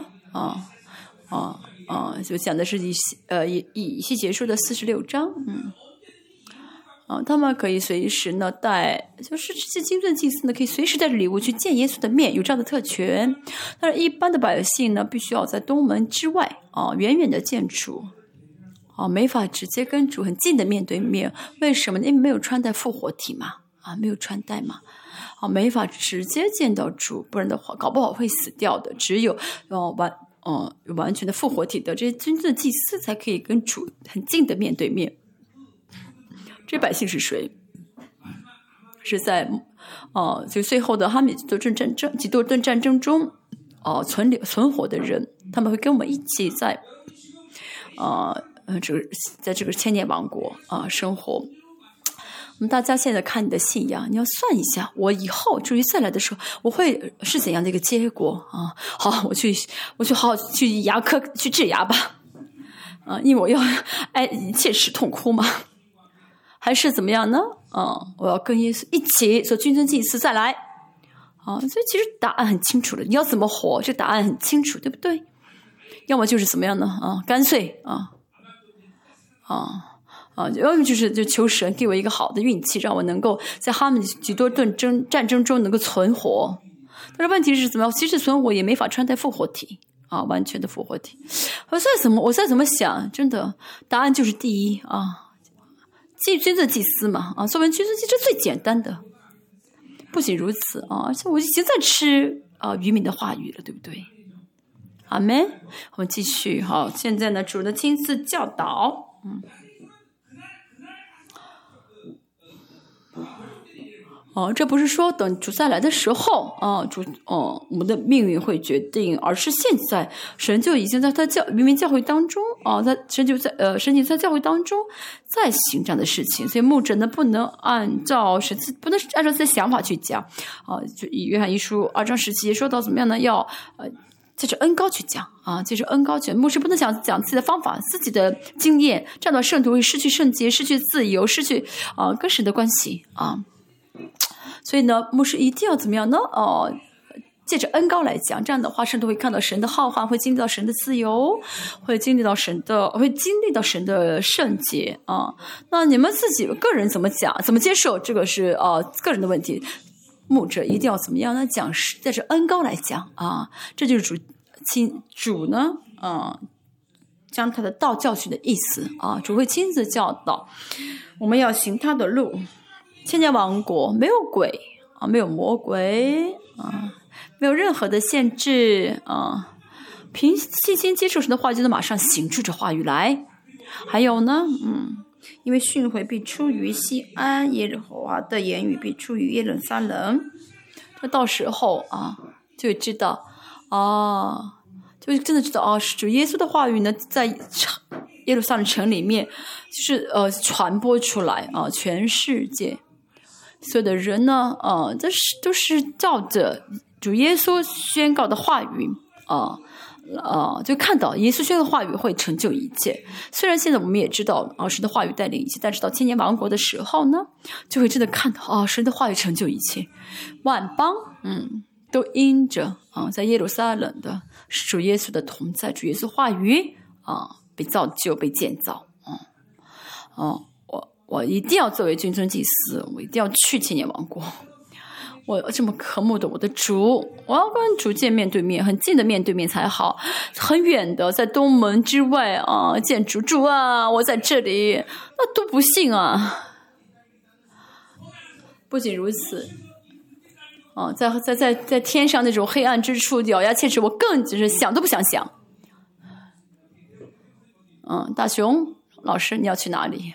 就讲的是以西结书的46章，他们可以随时呢带，就是这真正的祭司呢，可以随时带着礼物去见耶稣的面，有这样的特权。但是一般的百姓呢，必须要在东门之外远远的见主。没法直接跟主很近的面对面，为什么呢？因为没有穿戴复活体嘛，没有穿戴嘛。没法直接见到主，不然的话搞不好会死掉的。只有完全的复活体的这些真正的祭司才可以跟主很近的面对面。这百姓是谁？是在就最后的哈米基多顿战争中存活的人，他们会跟我们一起在在这个千年王国生活。我们大家现在看你的信仰，你要算一下，我以后至于再来的时候，我会是怎样的一个结果啊？好，我去好好去牙科去治牙吧，因为我要切齿痛哭嘛，还是怎么样呢？我要跟耶稣一起做君尊祭司再来啊！所以其实答案很清楚了，你要怎么活，这答案很清楚，对不对？要么就是怎么样呢？干脆要么就求神给我一个好的运气，让我能够在哈米吉多顿战争中能够存活。但是问题是怎么样？其实存活也没法穿戴复活体完全的复活体。我再怎么想，真的答案就是第一君尊祭司嘛作为君尊祭司最简单的。不仅如此像我已经在吃渔民的话语了，对不对？阿们。我们继续现在呢，主的亲自教导。这不是说等主再来的时候我们的命运会决定，而是现在神就已经在他渔民教会当中神就在教会当中在行这样的事情。所以牧者呢，不能按照自己的想法去讲就以约翰一书2章17节说到怎么样呢？要借着恩膏去讲借着恩膏去，牧师不能讲自己的方法、自己的经验，这样的圣徒会失去圣洁、失去自由、失去跟神的关系所以呢，牧师一定要怎么样呢？借着恩膏来讲，这样的话，圣徒会看到神的浩瀚，会经历到神的自由，会经历到神的圣洁那你们自己个人怎么讲、怎么接受，这个是个人的问题。牧者一定要怎么样呢？带着恩膏来讲这就是主呢将他的道教训的意思主会亲自教导我们要行他的路。千年王国没有鬼没有魔鬼没有任何的限制凭信心接受神的话语，就能马上行出这话语来。还有呢因为训诲必出于西安，耶和华的言语必出于耶路撒冷。那到时候就知道就真的知道主耶稣的话语呢，在耶路撒冷城里面就是传播出来全世界所有的人呢都是照着主耶稣宣告的话语就看到耶稣宣的话语会成就一切。虽然现在我们也知道神的话语带领一切，但是到千年王国的时候呢，就会真的看到神的话语成就一切。万邦都因着在耶路撒冷的主耶稣的同在、主耶稣话语被造就、被建造。我一定要作为君尊祭司，我一定要去千年王国。我这么渴慕的我的主，我要跟主见面对面，很近的面对面才好，很远的在东门之外见主。主啊，我在这里，那都不信啊！不仅如此，在天上那种黑暗之处咬牙切齿，我更就是想都不想想。大熊老师，你要去哪里？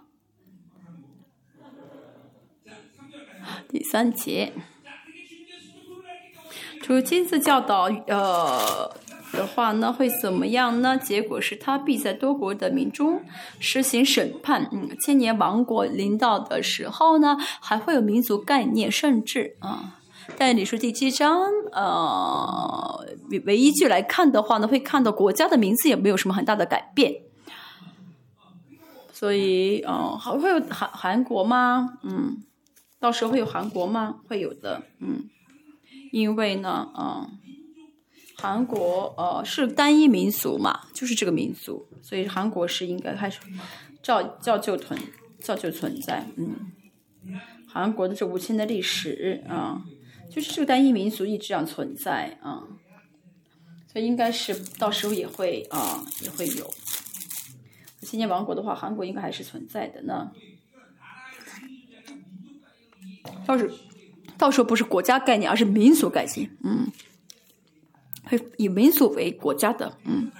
第三节，主亲自教导的话呢，会怎么样呢？结果是他必在多国的民中实行审判。千年王国临到的时候呢，还会有民族概念，甚至啊。但理书第七章，为依据来看的话呢，会看到国家的名字也没有什么很大的改变。所以，还会有韩国吗？嗯，到时候会有韩国吗？会有的，嗯，因为呢，韩国是单一民族嘛，就是这个民族，所以韩国是应该开始造就存在，嗯。韩国的这5000年的历史啊，就是这个单一民族一直这样存在啊，所以应该是到时候也会有。千年王国的话，韩国应该还是存在的呢。到时候不是国家概念，而是民族概念，嗯，会以民族为国家的，嗯。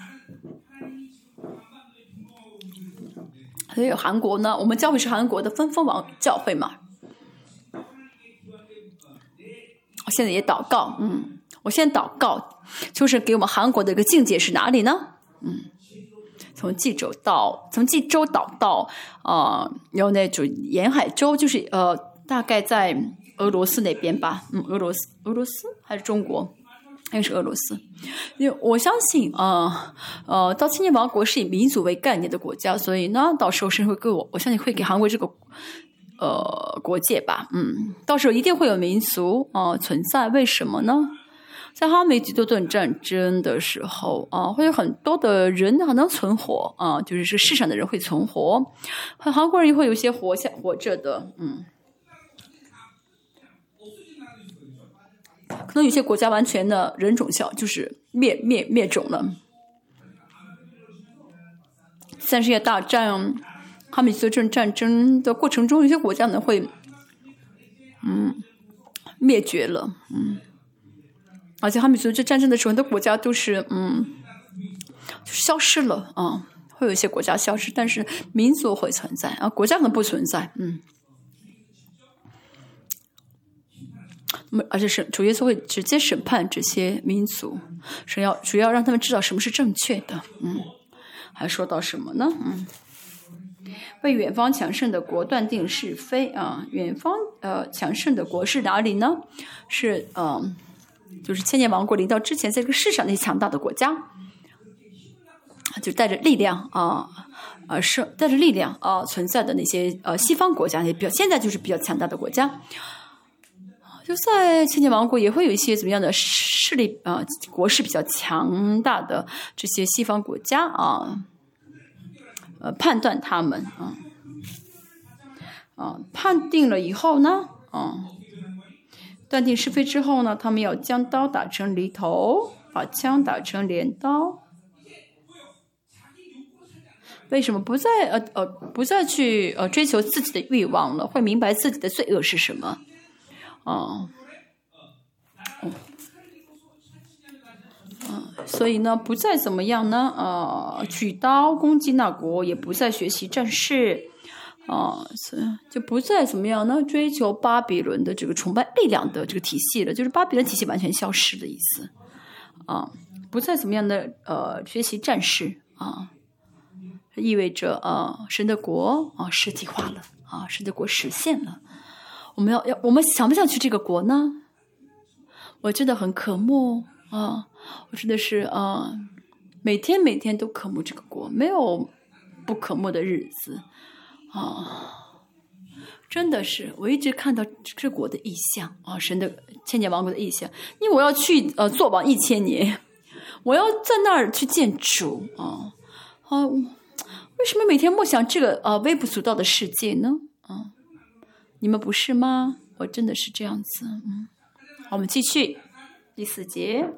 所以韩国呢，我们教会是韩国的分封王教会嘛。我现在也祷告，嗯，我现在祷告，就是给我们韩国的一个境界是哪里呢？嗯，从济州岛到然后那就沿海州，就是大概在俄罗斯那边吧，嗯，俄罗斯还是中国。那个是俄罗斯，因为我相信到千年王国是以民族为概念的国家，所以呢，到时候是会给我相信会给韩国这个国界吧，嗯，到时候一定会有民族存在，为什么呢？在哈梅吉多顿战争的时候会有很多的人还能存活就是世上的人会存活，韩国人也会有一些活着的，嗯。可能有些国家完全的人种就是灭种了。三十年大战、哈米吉顿战争的过程中，有些国家呢会，灭绝了，嗯。而且哈米吉顿战争的时候，很多国家都是消失了啊，会有一些国家消失，但是民族会存在啊，国家可能不存在，嗯。而且是主耶稣会直接审判这些民族，主要让他们知道什么是正确的。嗯，还说到什么呢？嗯，为远方强盛的国断定是非啊！远方强盛的国是哪里呢？是就是千年王国临到之前，在这个世上那些强大的国家，就带着力量带着力量存在的那些西方国家，那现在就是比较强大的国家。就在千年王国也会有一些怎么样的势力国势比较强大的这些西方国家判断他们判定了以后呢断定是非之后呢，他们要将刀打成犁头，把枪打成镰刀。为什么不再去追求自己的欲望了？会明白自己的罪恶是什么。所以呢，不再怎么样呢？取刀攻击那国，也不再学习战事，就不再怎么样呢？追求巴比伦的这个崇拜力量的这个体系了，就是巴比伦体系完全消失的意思。不再怎么样的学习战事意味着神的国实体化了神的国实现了。我们想不想去这个国呢？我真的很渴慕我真的是每天都渴慕这个国，没有不渴慕的日子真的是我一直看到这国的意象神的千年王国的意象，因为我要去做王1000年，我要在那儿去见主为什么每天默想这个微不足道的世界呢？你们不是吗？我真的是这样子，嗯。好，我们继续第四节，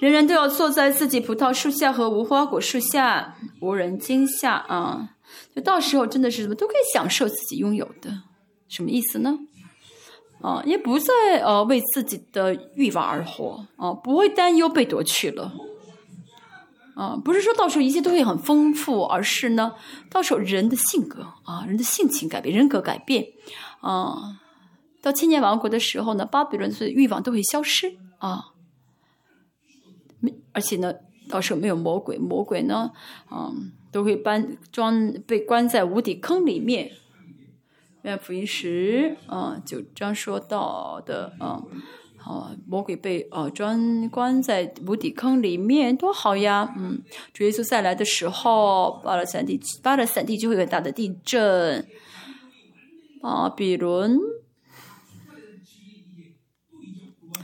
人人都要坐在自己葡萄树下和无花果树下，无人惊吓就到时候真的是什么都可以享受自己拥有的，什么意思呢？啊，也不再为自己的欲望而活啊，不会担忧被夺去了啊，不是说到时候一切都会很丰富，而是呢，到时候人的性格啊，人的性情改变，人格改变啊，到千年王国的时候呢，巴比伦的欲望都会消失啊，而且呢，到时候没有魔鬼，魔鬼呢，都会被关在无底坑里面。约翰福音109章说到的魔鬼被关在无底坑里面，多好呀！主耶稣再来的时候，巴勒斯坦地就会有大的地震，巴比伦，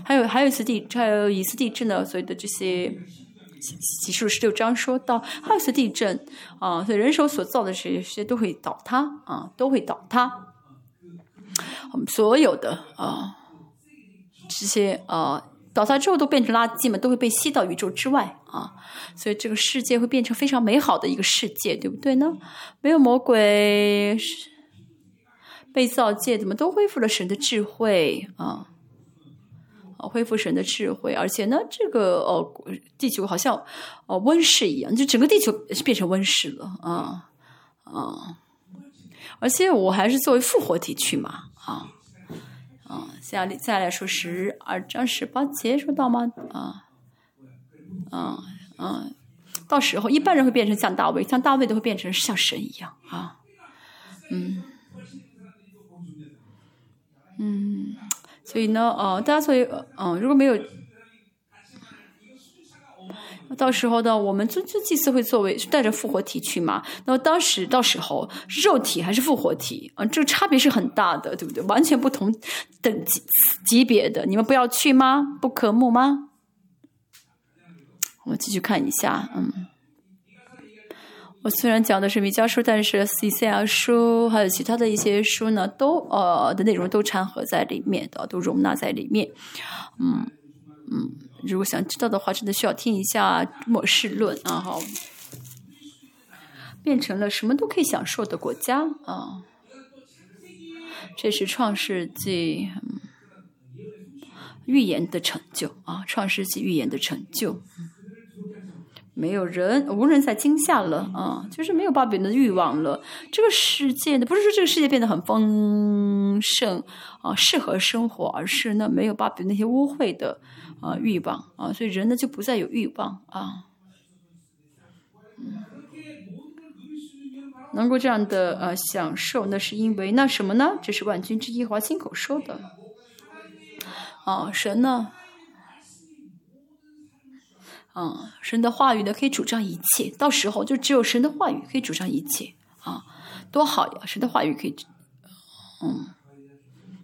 还有一次地震呢，所以的这些。启示录16章说到还有次地震啊，所以人手所造的这些都会倒塌啊，都会倒塌。我们所有的这些倒塌之后都变成垃圾嘛，都会被吸到宇宙之外啊，所以这个世界会变成非常美好的一个世界，对不对呢？没有魔鬼，被造界怎么都恢复了神的智慧啊。恢复神的智慧，而且呢，这个地球好像温室一样，就整个地球变成温室了啊啊！而且我还是作为复活体去嘛啊啊！再来说12章18节说到吗？啊啊啊！到时候一般人会变成像大卫，像大卫都会变成像神一样啊，所以呢，大家作为，如果没有，到时候呢，我们祭司会作为带着复活体去嘛。那到时候肉体还是复活体，这个差别是很大的，对不对？完全不同等级别的，你们不要去吗？不可慕吗？我们继续看一下，我虽然讲的是弥迦书，但是以赛亚书还有其他的一些书呢，都的内容都掺和在里面的，都容纳在里面。如果想知道的话，真的需要听一下《末世论》啊，好，变成了什么都可以享受的国家啊。这是创世纪预言的成就啊，创世纪预言的成就。没有人，无人再惊吓了啊！就是没有巴比伦的欲望了。这个世界呢，不是说这个世界变得很丰盛啊，适合生活，而是呢，没有巴比伦那些污秽的欲望啊，所以人呢就不再有欲望啊。能够这样的享受，那是因为那什么呢？这是万军之耶和华亲口说的。神呢？神的话语呢可以主张一切，到时候就只有神的话语可以主张一切啊，多好呀！神的话语可以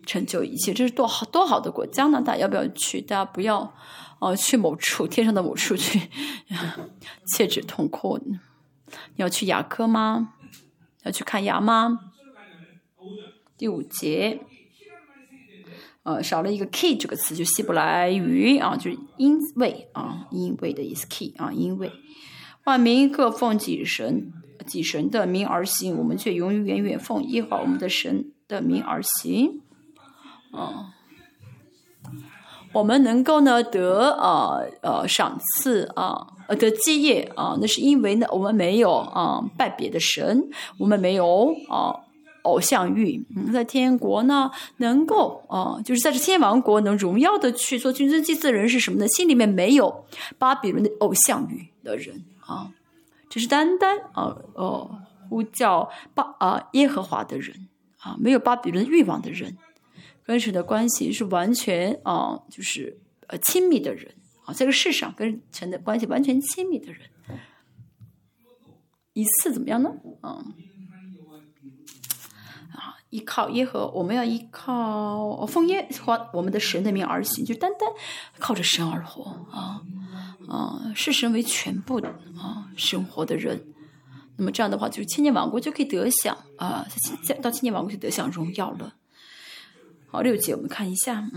成就一切，这是多好的国家呢！大家要不要去？大家不要去某处天上的某处去，切齿痛哭。你要去牙科吗？要去看牙吗？第5节。少了一个 key 这个词，就希伯来语啊，就是因为啊，因为的意思 key 啊，因为万民各奉己神的名而行，我们却永永远远奉耶和华我们的神的名而行。我们能够呢得赏赐啊，得基业啊，那是因为呢我们没有拜别的神，我们没有偶像欲，在天国呢，能够就是在这天王国能荣耀的去做君尊祭祀的人是什么呢？心里面没有巴比伦的偶像欲的人啊，这是单单呼叫耶和华的人啊，没有巴比伦欲望的人，跟神的关系是完全就是亲密的人啊，这个世上跟神的关系完全亲密的人，一次怎么样呢？依靠耶和，我们要依靠奉耶和华我们的神的名而行，就单单靠着神而活啊，视神为全部生活的人。那么这样的话，就是千年王国就可以得享啊，到千年王国就得享荣耀了。好，6节我们看一下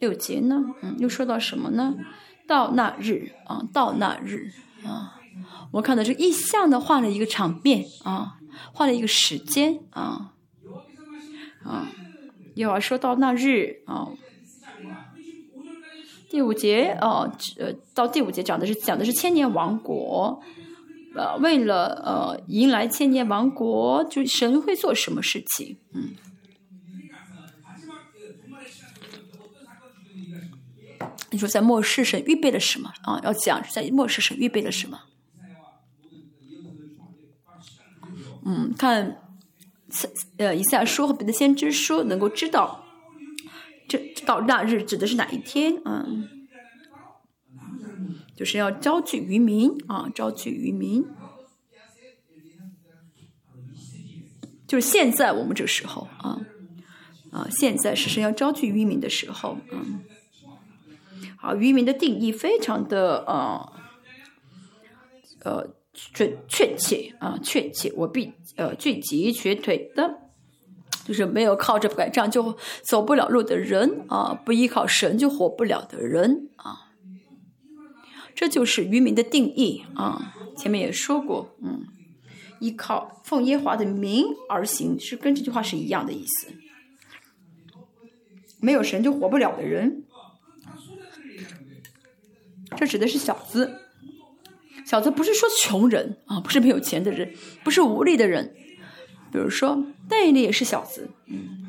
，6节呢，又说到什么呢？到那日啊，我看到这意象呢，画了一个场面啊。画了一个时间啊，耶和华说到那日啊。第五节到第五节讲的是千年王国，为了迎来千年王国，就神会做什么事情？嗯，你说在末世神预备了什么啊？要讲在末世神预备了什么？嗯，看以赛亚书和别的先知书，能够知道。到那日指的是哪一天？嗯，就是要招聚渔民啊，招聚渔民，就是现在我们这时候啊，现在是要招聚渔民的时候，嗯，好，渔民的定义非常的确切啊，确切，我必聚集瘸腿的。就是没有靠着拐杖就走不了路的人啊，不依靠神就活不了的人啊，这就是渔民的定义啊。前面也说过，嗯，依靠奉耶和华的名而行，是跟这句话是一样的意思。没有神就活不了的人，这指的是小子。小子不是说穷人啊，不是没有钱的人，不是无力的人。比如说，但以理也是小子，嗯，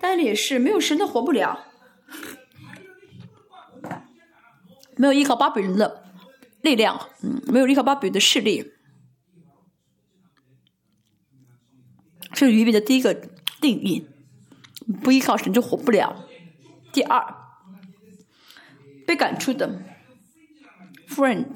但以理也是没有神的活不了，没有依靠巴比伦的力量，嗯，没有依靠巴比伦的势力，这是渔民的第一个定义，不依靠神就活不了。第二，被赶出的富人。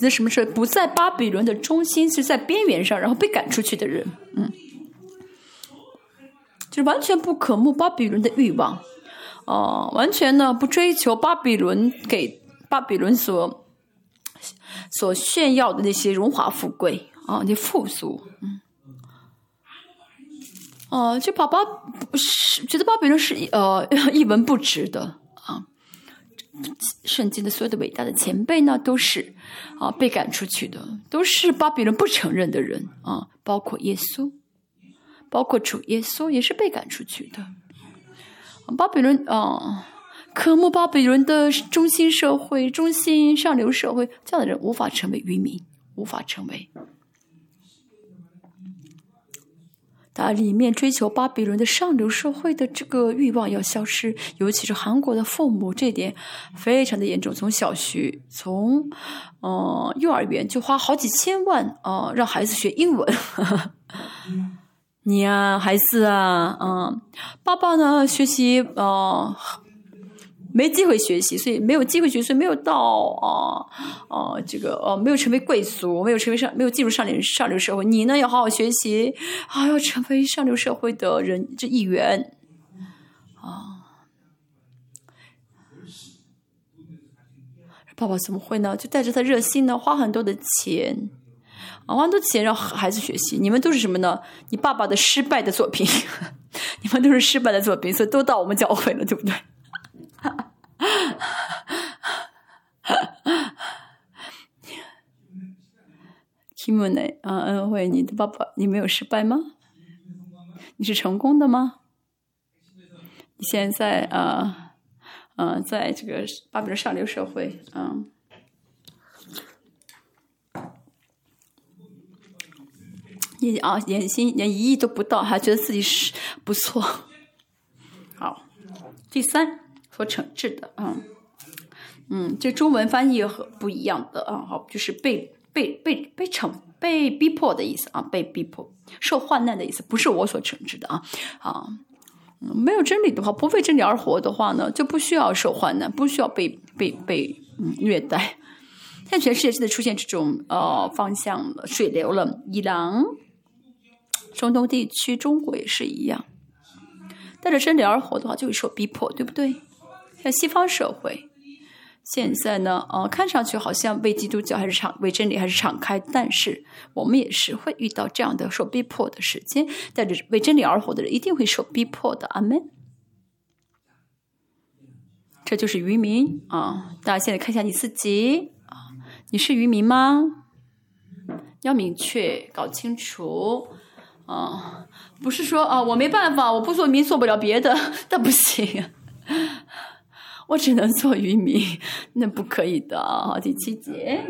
这什么事？不在巴比伦的中心，是在边缘上，然后被赶出去的人，嗯，就是完全不渴慕巴比伦的欲望，完全呢不追求巴比伦给巴比伦所炫耀的那些荣华富贵啊，那富足，嗯，就觉得巴比伦是一文不值的啊。圣经的所有的伟大的前辈呢，都是啊被赶出去的，都是巴比伦不承认的人啊，包括耶稣，包括主耶稣也是被赶出去的。巴比伦啊，渴慕巴比伦的中心社会、中心上流社会，这样的人无法成为渔民，无法成为。它里面追求巴比伦的上流社会的这个欲望要消失，尤其是韩国的父母，这点非常的严重。从小学，从幼儿园就花好几千万让孩子学英文。你呀，孩子啊，嗯，爸爸呢学习没机会学习，所以没有机会学习，所以没有到没有成为贵族，没有进入上流社会。你呢要好好学习啊，要成为上流社会的人这一员啊。爸爸怎么会呢？就带着他热心呢，花很多的钱啊，花很多钱让孩子学习。你们都是什么呢？你爸爸的失败的作品，你们都是失败的作品，所以都到我们教会了，对不对？Kimune， 恩惠，你的爸爸，你没有失败吗？你是成功的吗？你现在在这个巴比伦上流社会，嗯，连1亿都不到，还觉得自己是不错。好，第三。所惩治的，这中文翻译和不一样的啊，好，就是被逼迫的意思啊，被逼迫受患难的意思，不是我所惩治的没有真理的话，不为真理而活的话呢，就不需要受患难，不需要被虐待。现在全世界现在出现这种方向了，水流了，伊朗、中东地区、中国也是一样，带着真理而活的话，就会受逼迫，对不对？在西方社会，现在呢，看上去好像为基督教还是为真理还是敞开，但是我们也是会遇到这样的受逼迫的时间。带着为真理而活的人，一定会受逼迫的。阿们。这就是渔民啊！大家现在看一下你自己啊，你是渔民吗？要明确搞清楚啊，不是说啊我没办法，我不做渔民做不了别的，那不行，我只能做渔民，那不可以的啊。第七节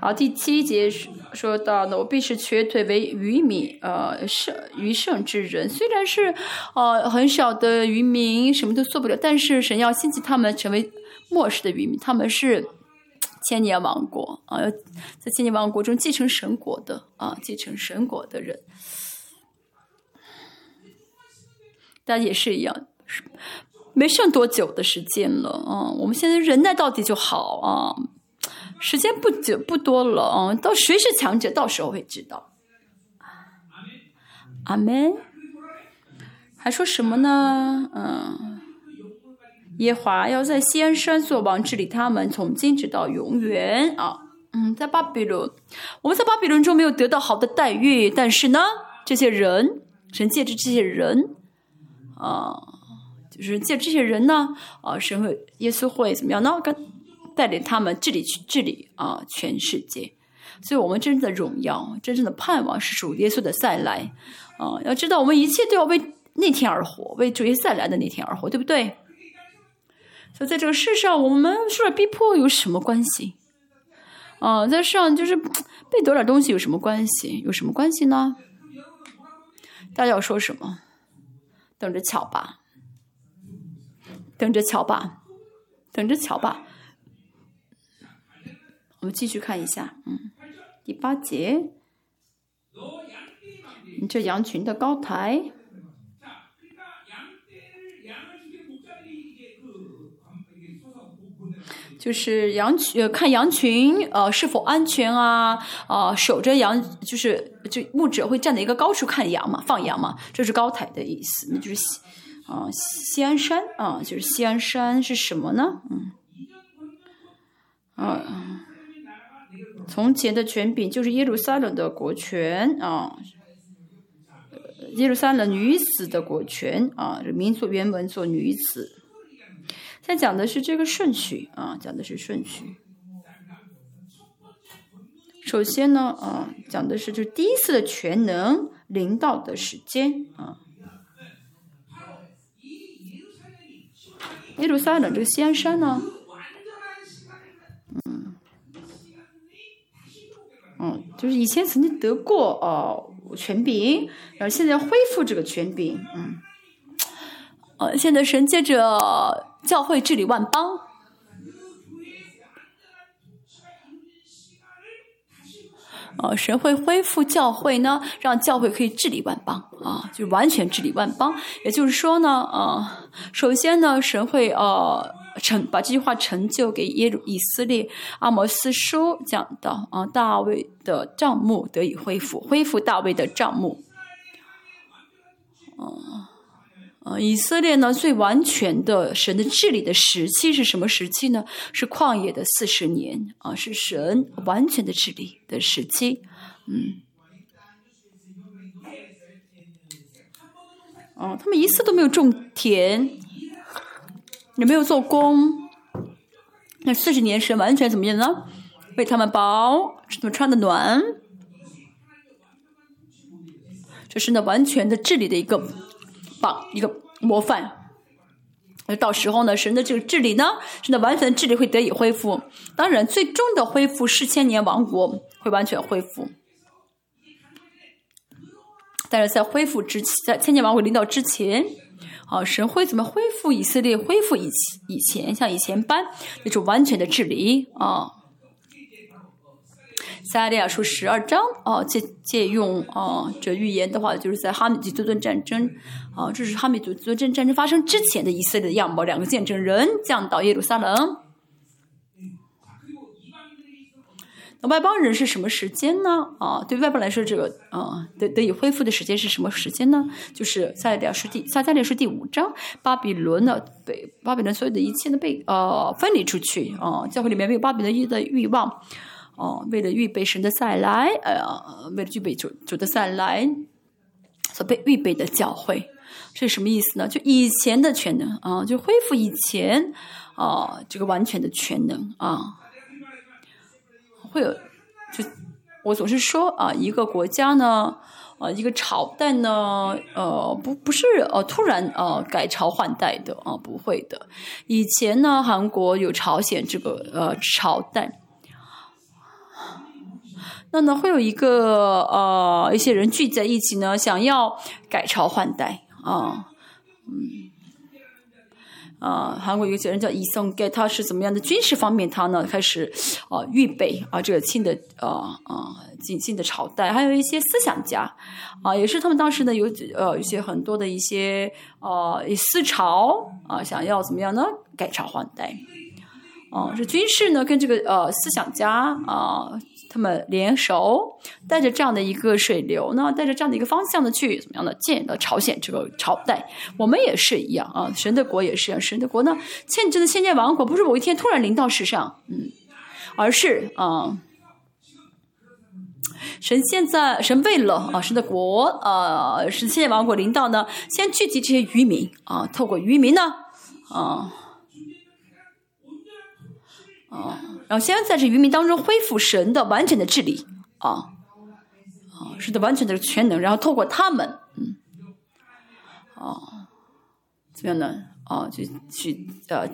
好，第七节说到呢，我必是瘸腿为渔民，余剩之人。虽然是很少的渔民，什么都做不了，但是神要兴起他们成为末世的渔民，他们是千年王国啊，在千年王国中继承神国的啊，继承神国的人。大家也是一样，没剩多久的时间了啊，我们现在忍耐到底就好啊。时间不多了啊，到谁是强者，到时候会知道。阿们。还说什么呢？耶和华要在锡安山作王治理他们，从今直到永远啊。在巴比伦，我们在巴比伦中没有得到好的待遇，但是呢，这些人，神借着这些人啊，就是借这些人呢啊，神会，耶稣会怎么样呢？带领他们治理啊全世界，所以我们真正的荣耀、真正的盼望是主耶稣的再来啊！要知道，我们一切都要为那天而活，为主耶稣再来的那天而活，对不对？所以在这个世上，我们受了逼迫有什么关系？啊，在世上就是被夺点东西有什么关系？有什么关系呢？大家要说什么？等着瞧吧，等着瞧吧，等着瞧吧。我们继续看一下，第八节，你这羊群的高台，就是羊群，看羊群是否安全啊，守着羊，就牧者会站在一个高处看羊嘛，放羊嘛，这是高台的意思，就是锡安山啊，就是锡安山是什么呢？从前的权柄就是耶路撒冷的国权啊，耶路撒冷女子的国权啊，民族原文做女子。现在讲的是这个顺序啊，讲的是顺序。首先呢啊，讲的是就是第一次的全能临到的时间啊。耶路撒冷这个锡安山呢？就是以前曾经得过权柄，然后现在恢复这个权柄，现在神借着教会治理万邦，神会恢复教会呢，让教会可以治理万邦啊，就是完全治理万邦。也就是说呢，首先呢，神会把这句话成就给以色列。阿摩司书讲到啊，大卫的帐幕得以恢复，恢复大卫的帐幕。以色列呢最完全的神的治理的时期是什么时期呢？是旷野的40年啊，是神完全的治理的时期。他们一次都没有种田。也没有做工，那40年神完全怎么样呢？为他们饱，使他们穿的暖，这是呢完全的治理的一个模范。到时候呢，神的这个治理呢，神的完全的治理会得以恢复。当然，最终的恢复是千年王国会完全恢复。但是在恢复之前，在千年王国临到之前。神会怎么恢复以色列？恢复以前像以前般那种完全的治理啊。撒迦利亚书12章啊，借用啊这预言的话，就是在哈米吉顿战争啊，这是哈米吉顿战争发生之前的以色列的样貌。两个见证人降到耶路撒冷。那外邦人是什么时间呢？啊，对外邦来说，这个得以恢复的时间是什么时间呢？就是撒迦利亚书第5章，巴比伦所有的一切呢被分离出去啊，教会里面没有巴比伦的欲望，为了预备神的再来，为了预备主的再来所被预备的教会，这什么意思呢？就以前的全能啊，就恢复以前啊这个完全的全能啊，会有就我总是说啊，一个国家呢，一个朝代呢，不是突然改朝换代的啊，不会的。以前呢，韩国有朝鲜这个朝代。那呢，会有一个一些人聚在一起呢，想要改朝换代啊，韩国有些人叫李松盖，他是怎么样的军事方面，他呢开始预备啊这个新的朝代，还有一些思想家啊，也是他们当时呢有些很多的一些思潮啊，想要怎么样呢改朝换代，是军事呢跟这个思想家啊。他们联手，带着这样的一个水流呢，带着这样的一个方向呢，去怎么样呢？建了朝鲜这个朝代，我们也是一样啊，神的国也是一样，神的国呢，真的千年王国不是某一天突然临到世上，而是啊，神为了啊，神的国啊，是千年王国临到呢，先聚集这些渔民啊，透过渔民呢，然后先在这渔民当中恢复神的完整的治理是的完全的全能，然后透过他们怎么样呢去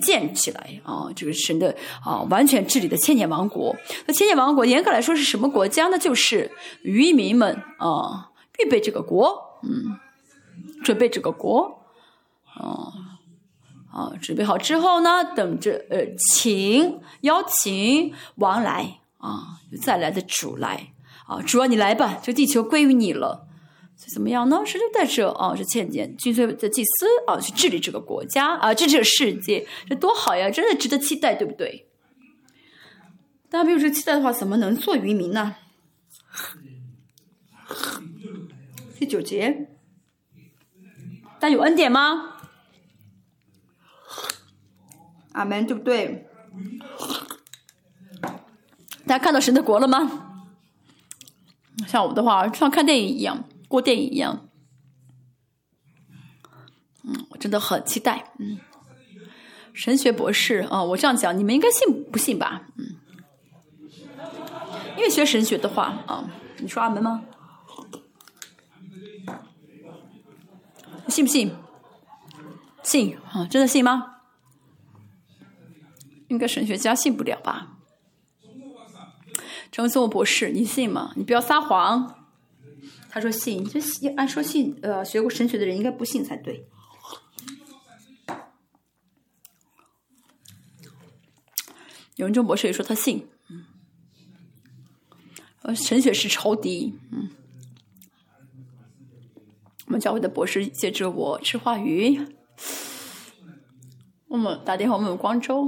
建起来这个神的完全治理的千年王国。那千年王国严格来说是什么国家呢？就是渔民们预备这个国，准备这个国准备好之后呢，等着邀请王来再来的主来主啊你来吧，这地球归于你了。所以怎么样呢？神就带着这千年军队的祭司去治理这个国家治理这个世界，这多好呀！真的值得期待，对不对？大家没有这期待的话，怎么能做渔民呢？第九节，大家有恩典吗？阿门，对不对？大家看到神的国了吗？像我的话，像看电影一样，过电影一样。我真的很期待。神学博士啊，我这样讲，你们应该信不信吧？因为学神学的话啊，你说阿门吗？信不信？信啊，真的信吗？应该神学家信不了吧？张宗博士，你信吗？你不要撒谎。他说信，这按说信，学过神学的人应该不信才对。有人中博士也说他信，神学是仇敌，我们教会的博士借着我吃花鱼。我们打电话问光州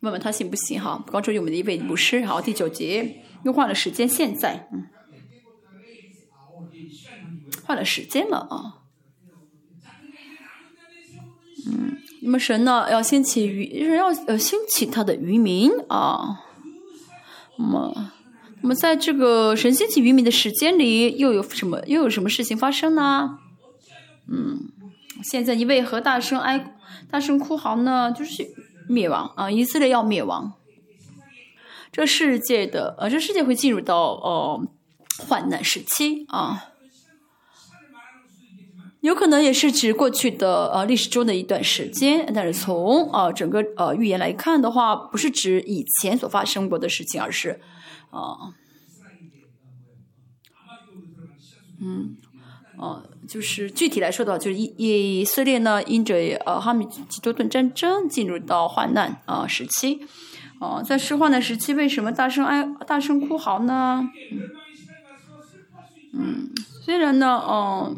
问问他信不信哈。光州有我们的一位牧师。好，第九节又换了时间，现在换了时间了那么神呢要兴起兴起他的渔民那么在这个神兴起渔民的时间里，又有什么事情发生呢？现在你为何大声哭嚎呢？就是灭亡以色列要灭亡，这世界会进入到患难时期有可能也是指过去的历史中的一段时间，但是从整个预言来看的话，不是指以前所发生过的事情，而是就是具体来说的话，就是以色列呢，因着哈米吉多顿战争进入到患难时期。在患难时期，为什么大声哭嚎呢？虽然呢，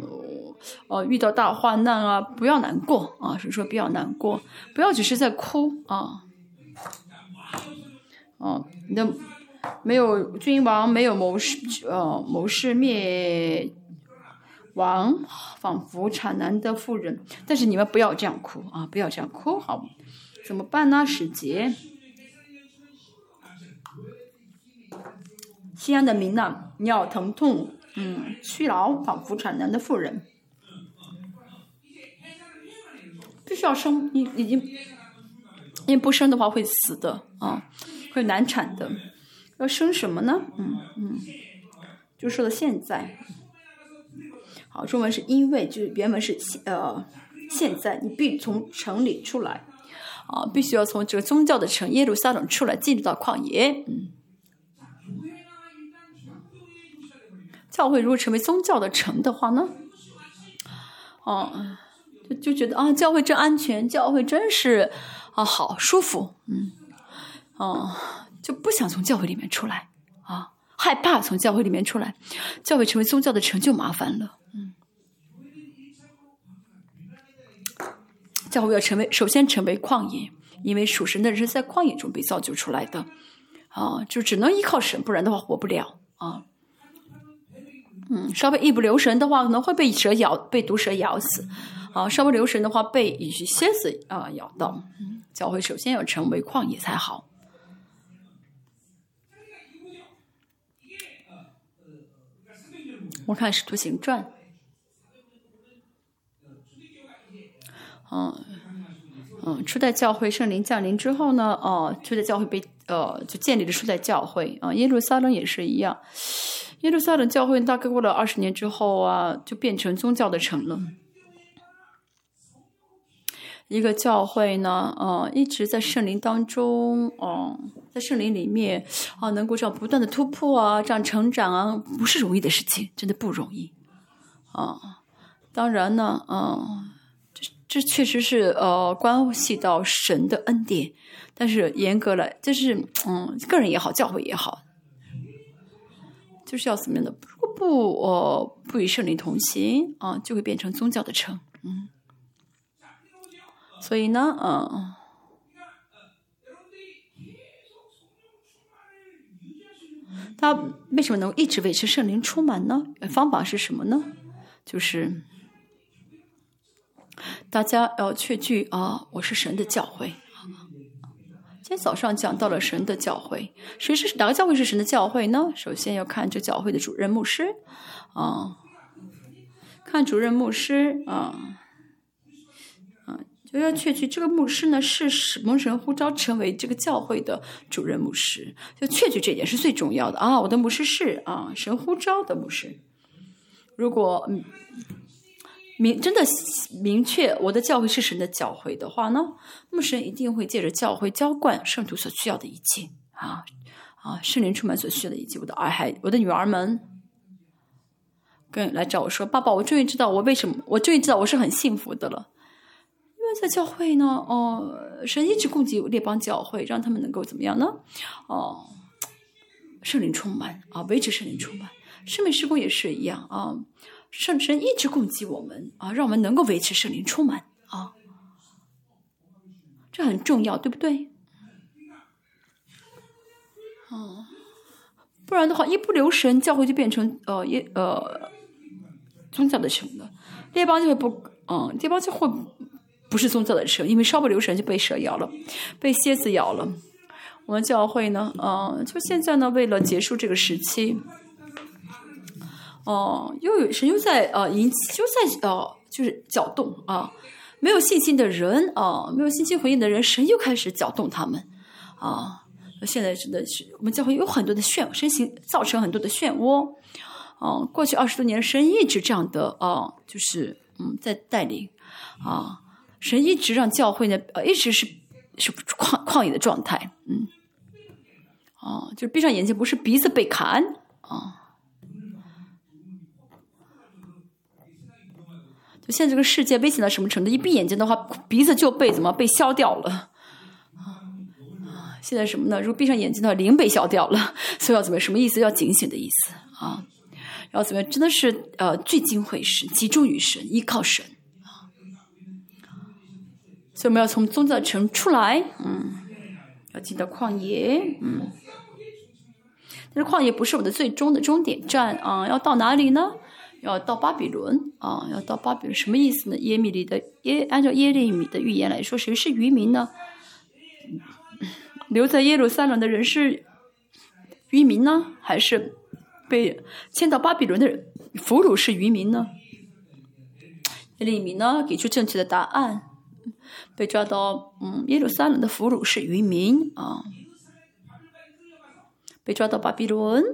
遇到大患难啊，不要难过啊，是说不要难过，不要只是在哭啊。那没有君王，没有谋士灭亡，仿佛产难的妇人。但是你们不要这样哭啊！不要这样哭，好，怎么办呢？十节，西安的民呢，你要疼痛屈劳，仿佛产难的妇人，必须要生，因为不生的话会死的啊，会难产的。要生什么呢？就说了现在。好，中文是因为，就是原文是现在你必从城里出来，啊，必须要从这个宗教的城耶路撒冷出来，进入到旷野。教会如果成为宗教的城的话呢，就觉得啊，教会真安全，教会真是啊好舒服，就不想从教会里面出来啊，害怕从教会里面出来，教会成为宗教的城就麻烦了，教会要首先成为旷野，因为属神的人是在旷野中被造就出来的，啊，就只能依靠神，不然的话活不了啊。稍微一不留神的话，可能会被蛇咬，被毒蛇咬死。啊，稍微留神的话，被一些蝎子咬到。教会首先要成为旷野才好。我看《使徒行传》。初代教会圣灵降临之后呢，初代教会被就建立了初代教会啊，耶路撒冷也是一样。耶路撒冷教会大概过了20年之后啊，就变成宗教的城了。一个教会呢，一直在圣灵当中，在圣灵里面啊，能够这样不断的突破啊，这样成长啊，不是容易的事情，真的不容易啊。当然呢，这确实是关系到神的恩典，但是严格来，就是个人也好，教会也好。就是要怎么样的？如果不与圣灵同行啊，就会变成宗教的城。所以呢，他为什么能一直维持圣灵充满呢？方法是什么呢？就是大家要确据啊，我是神的教会。今天早上讲到了神的教会，哪个教会是神的教会呢？首先要看这教会的主任牧师，看主任牧师就要确据这个牧师呢是蒙神呼召成为这个教会的主任牧师，就确据这点是最重要的啊！我的牧师是神呼召的牧师，如果真的明确我的教会是神的教会的话呢，那么神一定会借着教会浇灌圣徒所需要的一切圣灵充满所需要的一切。我的女儿们跟来找我说：“爸爸，我终于知道我是很幸福的了，因为在教会呢，神一直供给列邦教会，让他们能够怎么样呢？圣灵充满啊，维持圣灵充满，圣美事工也是一样啊。”圣神一直供给我们啊，让我们能够维持圣灵充满啊，这很重要，对不对？不然的话，一不留神，教会就变成宗教的城了。列邦教会不是宗教的城，因为稍不留神就被蛇咬了，被蝎子咬了。我们教会呢，就现在呢，为了结束这个时期。神又在搅动啊！没有信心的人啊，没有信心回应的人，神又开始搅动他们啊！现在真的是我们教会有很多的造成很多的漩涡。过去20多年，神一直这样的在带领啊，神一直让教会呢一直是旷野的状态，就是闭上眼睛，不是鼻子被砍啊。现在这个世界危险到什么程度？一闭眼睛的话，鼻子就被削掉了。现在什么呢？如果闭上眼睛的话，灵被削掉了。所以要怎么？什么意思？要警醒的意思啊！要怎么？真的是聚精会神，集中于神，依靠神啊！所以我们要从宗教城出来，要进到旷野，但是旷野不是我们的最终的终点站啊！要到哪里呢？要到巴比伦啊！要到巴比伦什么意思呢？按照耶利米的预言来说，谁是渔民呢？留在耶路撒冷的人是渔民呢，还是被迁到巴比伦的人俘虏是渔民呢？耶利米呢给出正确的答案，被抓到耶路撒冷的俘虏是渔民啊，被抓到巴比伦。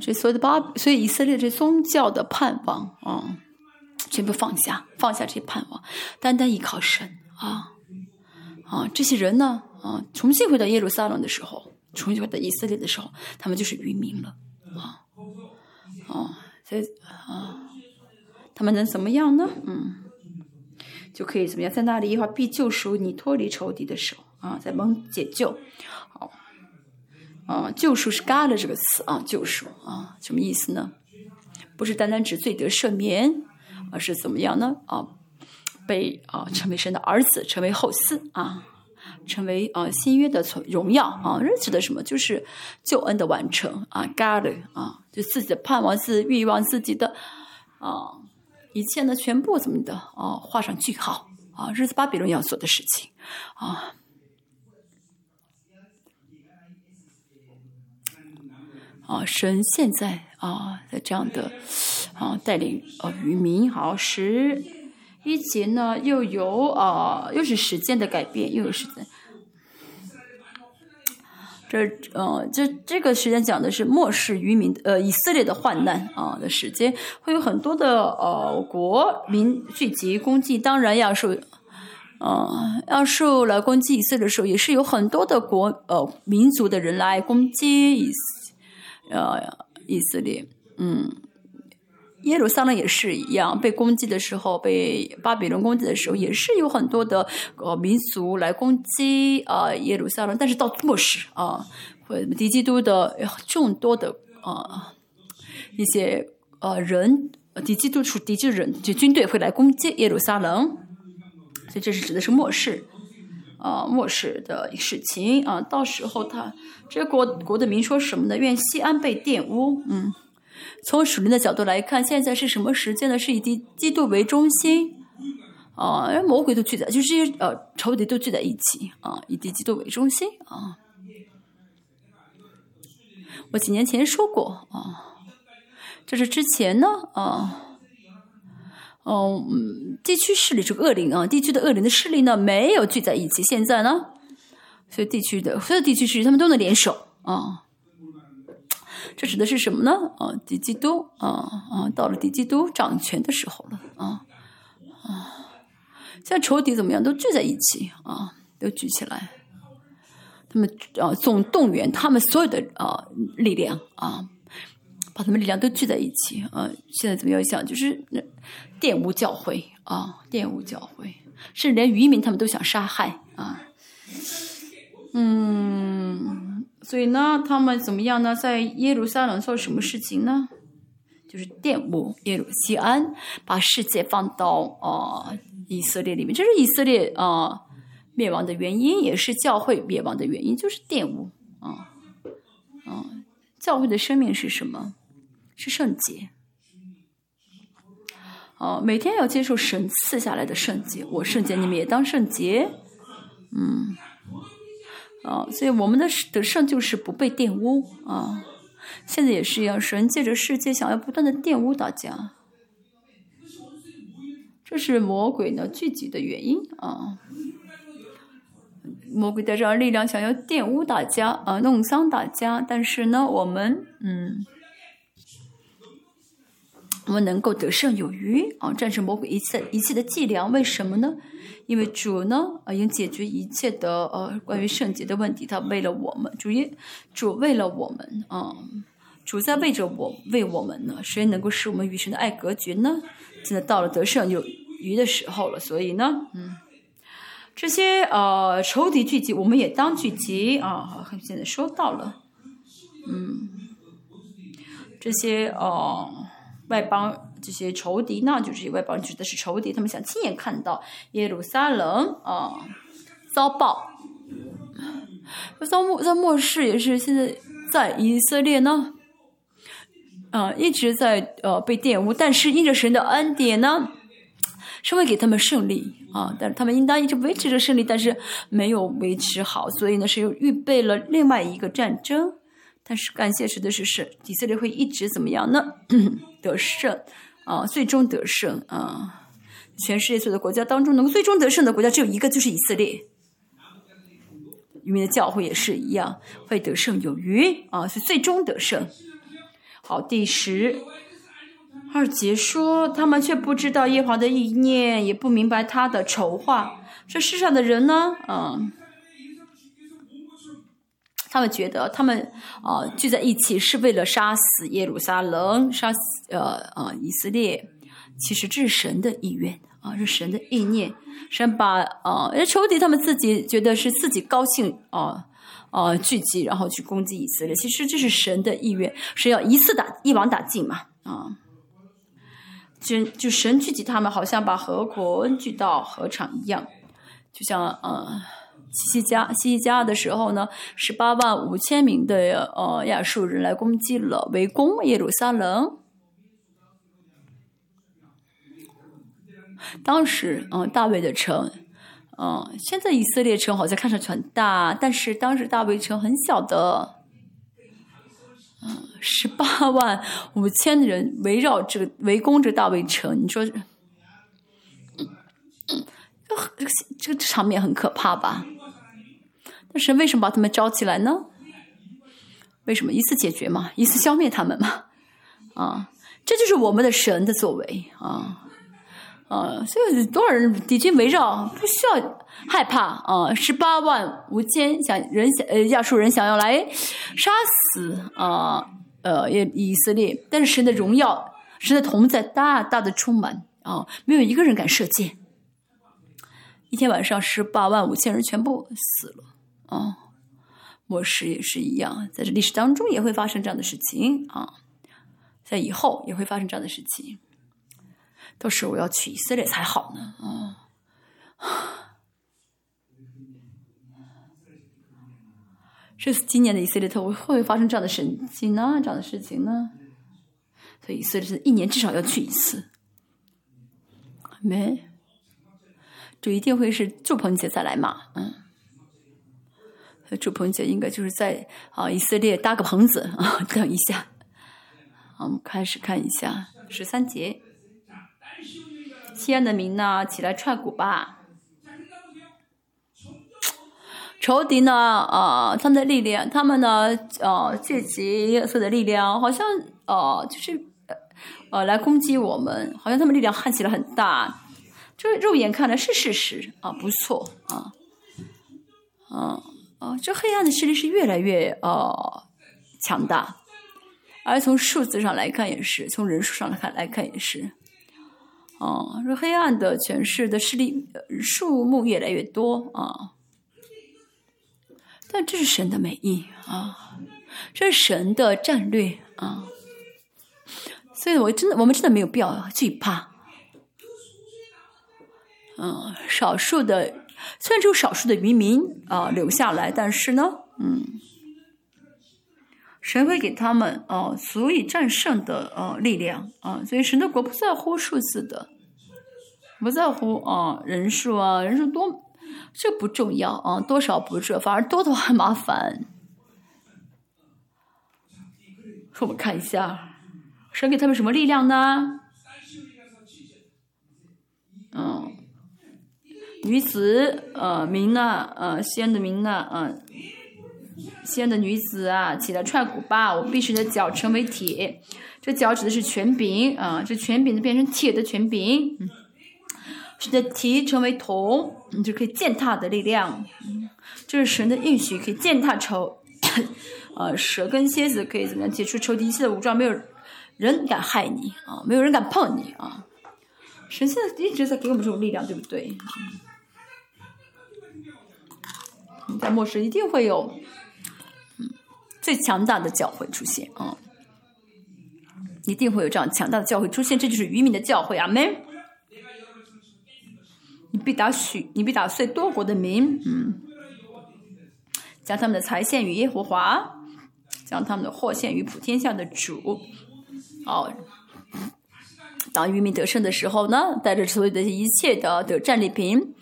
这所有的所以以色列这宗教的盼望啊，全部放下，放下这些盼望，单单依靠神啊这些人呢重新回到耶路撒冷的时候，重新回到以色列的时候，他们就是渔民了所以他们能怎么样呢？就可以怎么样？在那里的话，必救赎你脱离仇敌的手啊，在蒙解救。好，救赎是 “gala” 这个词啊，救赎啊，什么意思呢？不是单单指罪得赦免，而是怎么样呢？被成为神的儿子，成为后嗣啊，成为新约的荣耀啊，这指的什么？就是救恩的完成啊 ，“gala” 啊，就自己的盼望、欲望、自己的一切呢，全部怎么的画上句号啊，这是巴比伦要做的事情啊。神现在在这样的带领渔民。好，11节呢又有又是时间的改变，又有时间。这个时间讲的是末世渔民以色列的患难的时间，会有很多的国民聚集攻击，当然要受。要受来攻击以色列的时候，也是有很多的民族的人来攻击以色列，耶路撒冷也是一样，被攻击的时候，被巴比伦攻击的时候，也是有很多的民族来攻击耶路撒冷。但是到末世敌基督的众多的一些人，敌基督人就军队会来攻击耶路撒冷，所以这是指的是末世。末世的事情到时候他这国的民说什么呢？愿西安被玷污。从属灵的角度来看，现在是什么时间呢？是以基督为中心魔鬼都聚在，就是仇敌都聚在一起以基督为中心我几年前说过这是之前呢地区势力这个恶灵地区的恶灵的势力呢没有聚在一起，现在呢，所以所有地区势力他们都能联手这指的是什么呢？敌基督到了敌基督掌权的时候了现在仇敌怎么样？都聚在一起都聚起来，他们总动员他们所有的力量把他们力量都聚在一起现在怎么样想？就是玷污教会玷污教会，甚至连渔民他们都想杀害所以呢他们怎么样呢？在耶路撒冷做什么事情呢？就是玷污耶路西安，把世界放到以色列里面，这是以色列灭亡的原因，也是教会灭亡的原因，就是玷污教会的生命是什么？是圣洁每天要接受神赐下来的圣洁，我圣洁，你们也当圣洁所以我们的得胜就是不被玷污现在也是一样，神借着世界想要不断的玷污大家，这是魔鬼呢聚集的原因魔鬼带着力量想要玷污大家弄脏大家，但是呢我们能够得胜有余战胜魔鬼一切的伎俩。为什么呢？因为主呢已经解决一切的关于圣洁的问题，他为了我们，主为了我们主在为我们呢，谁能够使我们与神的爱隔绝呢？真的到了得胜有余的时候了。所以呢这些仇敌聚集，我们也当聚集现在说到了这些外邦，这些仇敌呢，就是外邦指的是仇敌，他们想亲眼看到耶路撒冷遭报。在末世也是现在在以色列呢一直在被玷污，但是因着神的恩典呢神会给他们胜利啊，但是他们应当一直维持着胜利，但是没有维持好，所以呢是又预备了另外一个战争。但是感谢神的是以色列会一直怎么样呢？得胜啊，最终得胜啊！全世界所有的国家当中，能够最终得胜的国家只有一个，就是以色列。因为教会也是一样，会得胜有余啊，是最终得胜。好，第12节说，他们却不知道耶和华的意念，也不明白他的筹划。这世上的人呢，他们觉得他们聚在一起是为了杀死耶路撒冷，杀死以色列。其实这是神的意愿啊，是神的意念。神把仇敌他们自己觉得是自己高兴聚集，然后去攻击以色列。其实这是神的意愿，是要一网打尽嘛啊。就神聚集他们，好像把何国聚到何场一样，就像西西家的时候呢，185000名的亚述人来攻击了，围攻耶路撒冷。当时大卫的城，现在以色列城好像看上去很大，但是当时大卫城很小的，185000人围绕这个围攻这个大卫城，你说这个场面很可怕吧？但是为什么把他们招起来呢？为什么一次解决嘛，一次消灭他们嘛？啊，这就是我们的神的作为啊！所以多少人敌军围绕，不需要害怕啊！185000亚述人想要来杀死以色列，但是神的荣耀、神的同在大大的充满啊，没有一个人敢射箭。一天晚上185000人全部死了啊！末世也是一样，在这历史当中也会发生这样的事情啊，在以后也会发生这样的事情。到时候我要去以色列才好呢啊！这今年的以色列会发生这样的神迹呢，这样的事情呢？所以以色列一年至少要去一次，没？就一定会是祝棚节再来嘛，祝棚节应该就是在以色列搭个棚子啊。等一下，我们开始看一下13节。西安的民呢，起来踹鼓吧！仇敌呢，他们的力量，他们呢，聚集所有的力量，好像就是来攻击我们，好像他们力量看起来很大，这肉眼看来是事实啊，不错啊，这黑暗的势力是越来越强大，而从数字上来看也是，从人数上来看也是。这黑暗的权势的势力数目越来越多啊，但这是神的美意啊，这是神的战略啊，所以我们真的没有必要惧怕。虽然只有少数的渔民留下来，但是呢，神会给他们足以战胜的力量啊，所以神的国不在乎数字的，不在乎人数啊，人数多这不重要啊，多少不重要，反而多的话麻烦。我们看一下，神给他们什么力量呢？女子民呢，西安的民呢，西安的女子啊，起来踹鼓吧！我必使你的脚成为铁。这脚指的是权柄啊，这权柄就变成铁的权柄。使你的蹄成为铜，你就可以践踏的力量。这是神的应许，可以践踏蛇跟蝎子，可以怎么样解除仇敌一切的武装？没有人敢害你啊，没有人敢碰你啊！神现在一直在给我们这种力量，对不对？在末世一定会有。最强大的教会出现啊，一定会有这样强大的教会出现，这就是渔民的教会啊，们你必打碎多国的民，将他们的财献与耶和华，将他们的货献与普天下的主。当渔民得胜的时候呢，带着所有的一切的战利品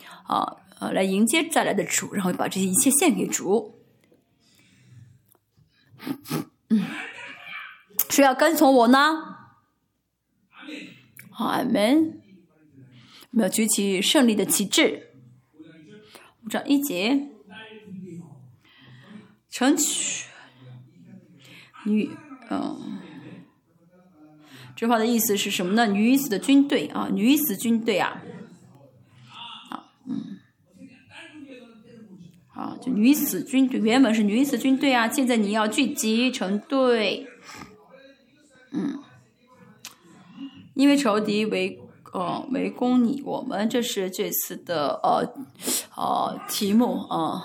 来迎接再来的主，然后把这些一切献给主。谁要跟从我呢？阿们。我们要举起胜利的旗帜。5章1节，成全女，这话的意思是什么呢？女子的军队啊，女子军队啊，就女子军队，原本是女子军队啊，现在你要聚集成队，因为仇敌围攻你，我们这是这次的题目啊，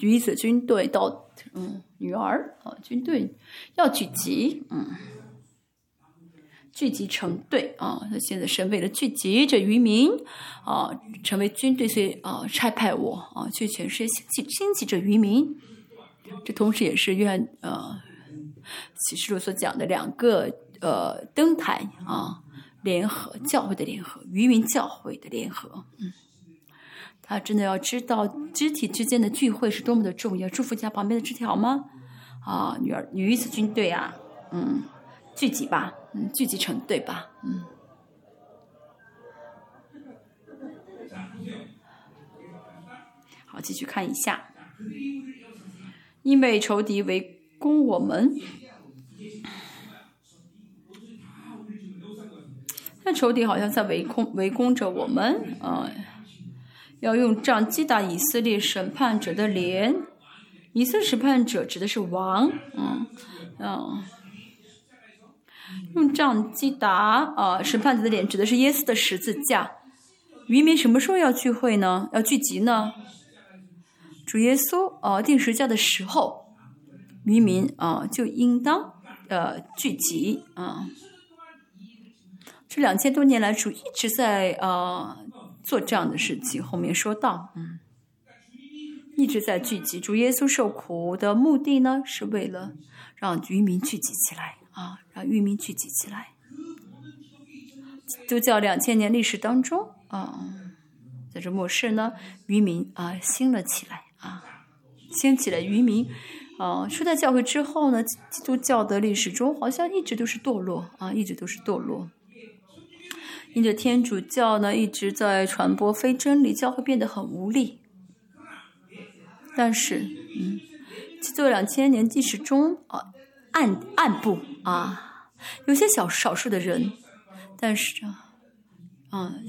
女子军队到女儿军队要聚集，聚集成队啊！现在神为了聚集这渔民啊，成为军队，所以差派我去全世界兴起这渔民。这同时也是约翰启示录所讲的两个灯台啊，联合教会的联合，渔民教会的联合。他真的要知道肢体之间的聚会是多么的重要。祝福一下旁边的枝条吗？啊，女子军队啊，聚集吧，聚集成队吧，好，继续看一下，因为仇敌围攻我们，那仇敌好像在围攻着我们，要用杖击打以色列审判者的脸，以色列审判者指的是王，用杖击打审判者的脸指的是耶稣的十字架。渔民什么时候要聚会呢？要聚集呢？主耶稣定十字架的时候，渔民就应当聚集啊。这2000多年来，主一直在做这样的事情。后面说到，一直在聚集。主耶稣受苦的目的呢，是为了让渔民聚集起来。让渔民聚集起来，就叫2000年历史当中在这末世呢，渔民兴了起来兴起了渔民。初代教会之后呢，基督教的历史中好像一直都是堕落一直都是堕落。因着天主教呢一直在传播非真理，教会变得很无力。但是基督2000年历史中暗部有些少数的人，但是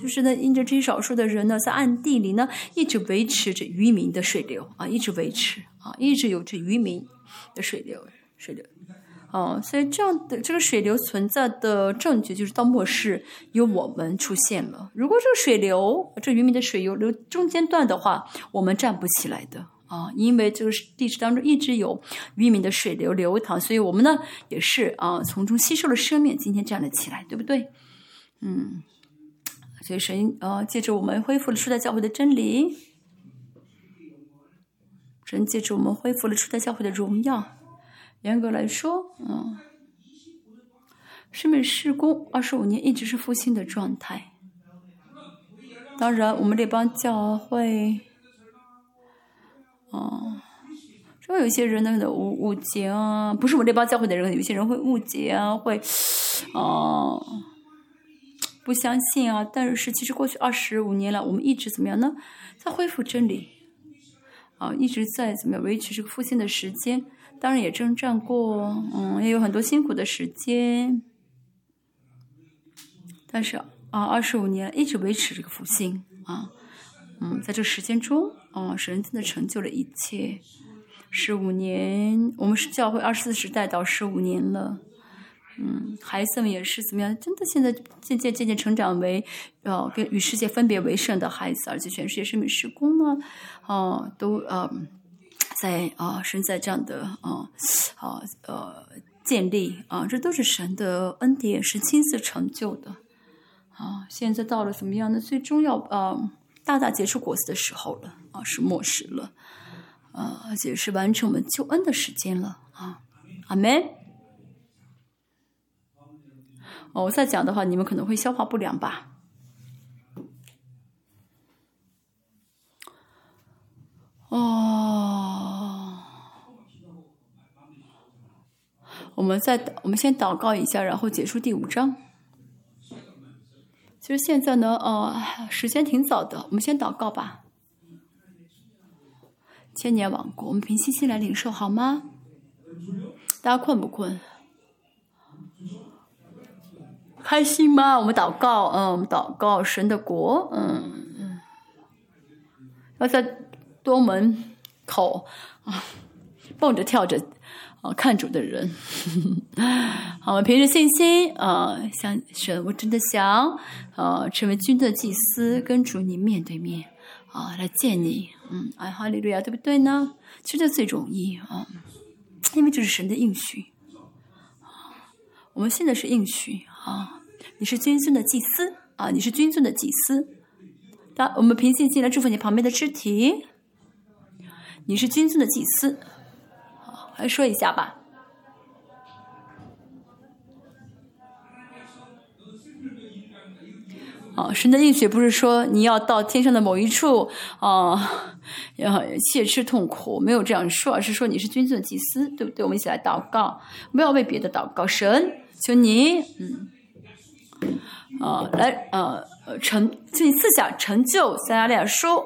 就是呢，因着这些少数的人呢，在暗地里呢，一直维持着渔民的水流一直维持一直有着渔民的水流所以这样的这个水流存在的证据就是到末世有我们出现了。如果这个水流，这渔民的水流中间断的话，我们站不起来的。因为这个历史当中一直有渔民的水流流淌，所以我们呢也是从中吸收了生命，今天站了起来，对不对？所以神借着我们恢复了初代教会的真理，神借着我们恢复了初代教会的荣耀。严格来说，生命事工25年一直是复兴的状态。当然，我们这帮教会。所以有些人呢误解啊，不是我这帮教会的人，有些人会误解啊，会不相信啊。但是其实过去25年来，我们一直怎么样呢？在恢复真理一直在怎么样维持这个复兴的时间。当然也征战过，也有很多辛苦的时间，但是25年一直维持这个复兴在这个时间中。神真的成就了一切。15年，我们是教会24世代到15年了。孩子们也是怎么样？真的现在渐渐成长为跟与世界分别为圣的孩子，而且全世界生命事工呢，都在神在这样的建立这都是神的恩典，是亲自成就的。现在到了怎么样的最重要大结出果子的时候了是末世了而且是完成我们救恩的时间了阿们。哦，我再讲的话你们可能会消化不良吧。哦，我们先祷告一下，然后结束第五章。其实现在呢，时间挺早的，我们先祷告吧。千年王国，我们凭信心来领受，好吗？大家困不困？开心吗？我们祷告，我们祷告神的国，要在多门口啊，蹦着跳着啊，看主的人，好，我们凭着信心啊，想神，我真的想啊，成为君的祭司，跟主你面对面啊，来见你，哎，哈利路亚，对不对呢？其实这最容易啊，因为这是神的应许，我们现在是应许啊，你是君尊的祭司啊，你是君尊的祭司，当我们凭信心来祝福你旁边的肢体。你是君尊的祭司，好，来说一下吧。神的应许不是说你要到天上的某一处要切齿痛苦，没有这样说，而是说你是君尊的祭司，对不对？我们一起来祷告，不要为别的祷告，神，求你，来请你赐下成就撒迦利亚书，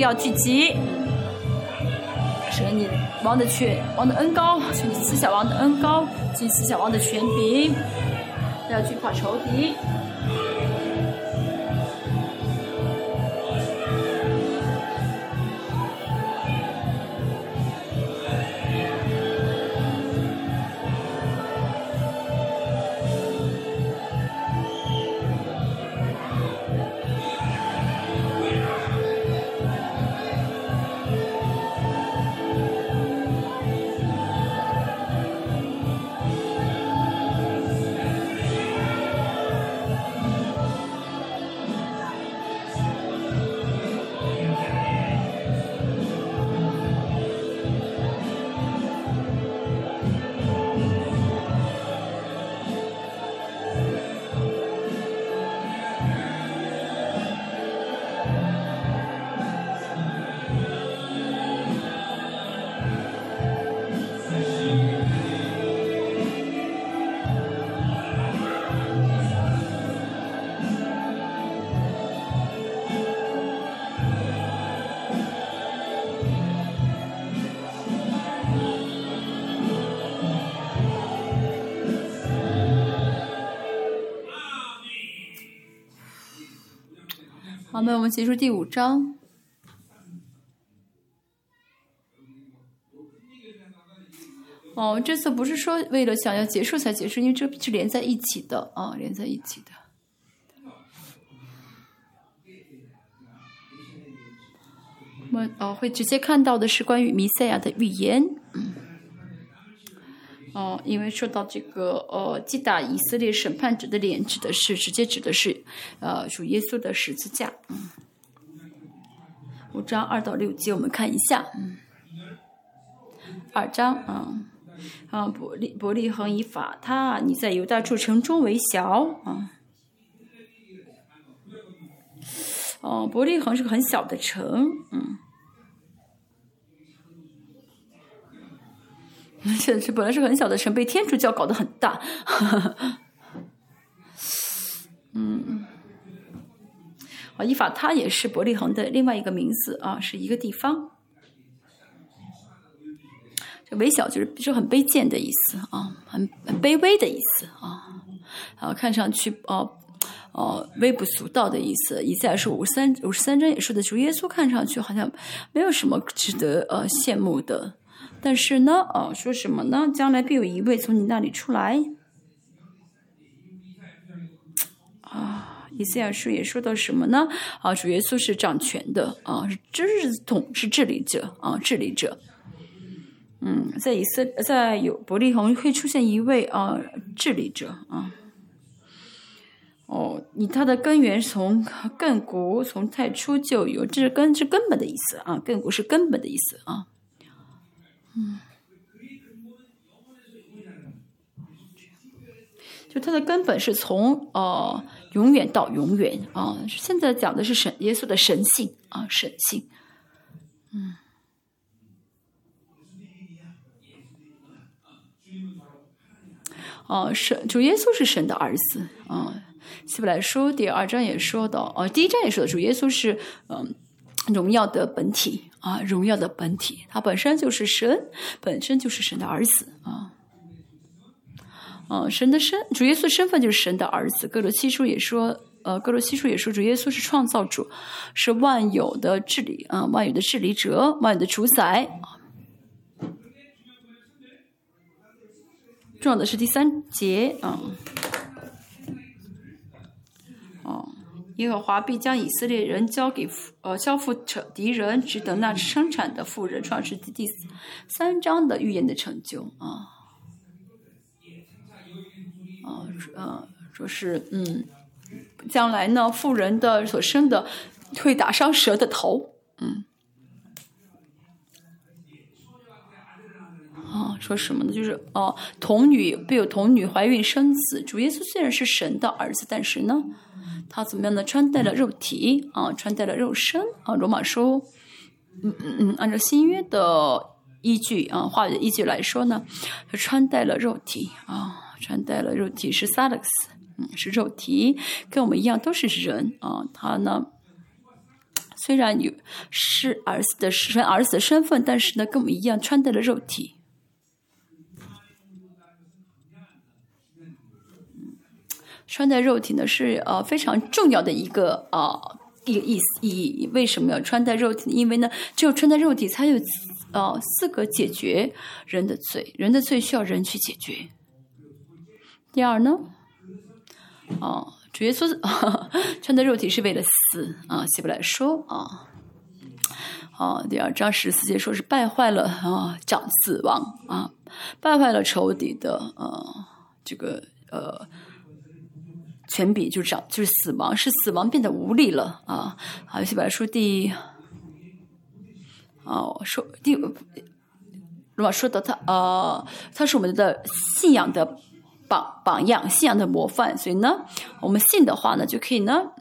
要聚集，神你王的权，王的恩膏，请你赐下王的恩膏，请赐下王的权柄，不要惧怕仇敌。好，那我们结束第五章。哦，这次不是说为了想要结束才结束，因为这是连在一起的啊，连在一起的。我们会直接看到的是关于弥赛亚的预言。因为说到这个击打以色列审判者的脸，指的是直接指的是主耶稣的十字架。5章2到6节，我们看一下。2章，伯利恒以法他，你在犹大诸城中为小伯利恒是个很小的城，本来是很小的城被天主教搞得很大。嗯，啊，伊法他也是伯利恒的另外一个名字啊，是一个地方。这微小就是很卑贱的意思啊，很卑微的意思啊，啊，看上去哦。微不足道的意思。以赛亚书53章也说的，主耶稣看上去好像没有什么值得羡慕的，但是呢，说什么呢？将来必有一位从你那里出来。啊，以赛亚书也说到什么呢？啊，主耶稣是掌权的，啊，是治理者，啊，治理者。嗯，在有伯利恒会出现一位治理者啊。哦，它的根源从亘古，从太初就有，这是根本的意思啊，亘古是根本的意思啊。嗯，就它的根本是从永远到永远啊。现在讲的是耶稣的神性啊，神性。嗯。哦，主耶稣是神的儿子啊。希伯来书第2章也说到，第1章也说到，主耶稣是荣耀的本体啊，荣耀的本体，他本身就是神，本身就是神的儿子啊。主耶稣身份就是神的儿子。哥罗西书也说，主耶稣是创造主，是万有的治理啊，万有的治理者，万有的主宰。重要的是第3节啊。耶和华必将以色列人交付敌人，只等那生产的妇人。创世纪第3章的预言的成就啊，说是将来呢，妇人的所生的会打伤蛇的头，说什么呢？就是必有童女怀孕生子。主耶稣虽然是神的儿子，但是呢，他怎么样呢？穿戴了肉体啊，穿戴了肉身啊。罗马书，按照新约的依据啊，话语的依据来说呢，穿戴了肉体啊，穿戴了肉体是 sarx， 是肉体，跟我们一样都是人啊。他呢，虽然是儿子的身份，但是呢，跟我们一样穿戴了肉体。穿戴肉体呢是非常重要的一个意义。为什么要穿戴肉体呢？因为呢，只有穿戴肉体才有资格解决人的罪，人的罪需要人去解决。第二呢，主耶稣穿戴肉体是为了死啊，希伯来说啊。第2章14节说是败坏了长子王啊，败坏了仇敌的这个权柄，就是死亡，是死亡变得无力了啊！好，《希伯来书》罗马说到他是我们的信仰的榜样，信仰的模范，所以呢，我们信的话呢，就可以呢，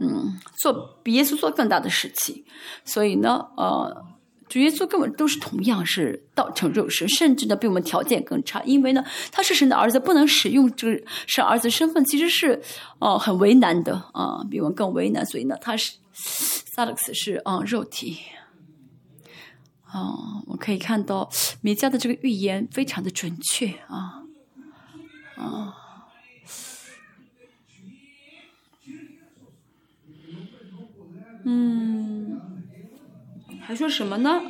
做比耶稣做更大的事情。所以呢，主耶稣根本都是同样是道成肉身，甚至呢比我们条件更差，因为呢他是神的儿子，不能使用这个神儿子身份，其实是很为难的啊，比我们更为难，所以呢他是撒勒斯是肉体。我可以看到弥迦的这个预言非常的准确啊啊。还说什么呢？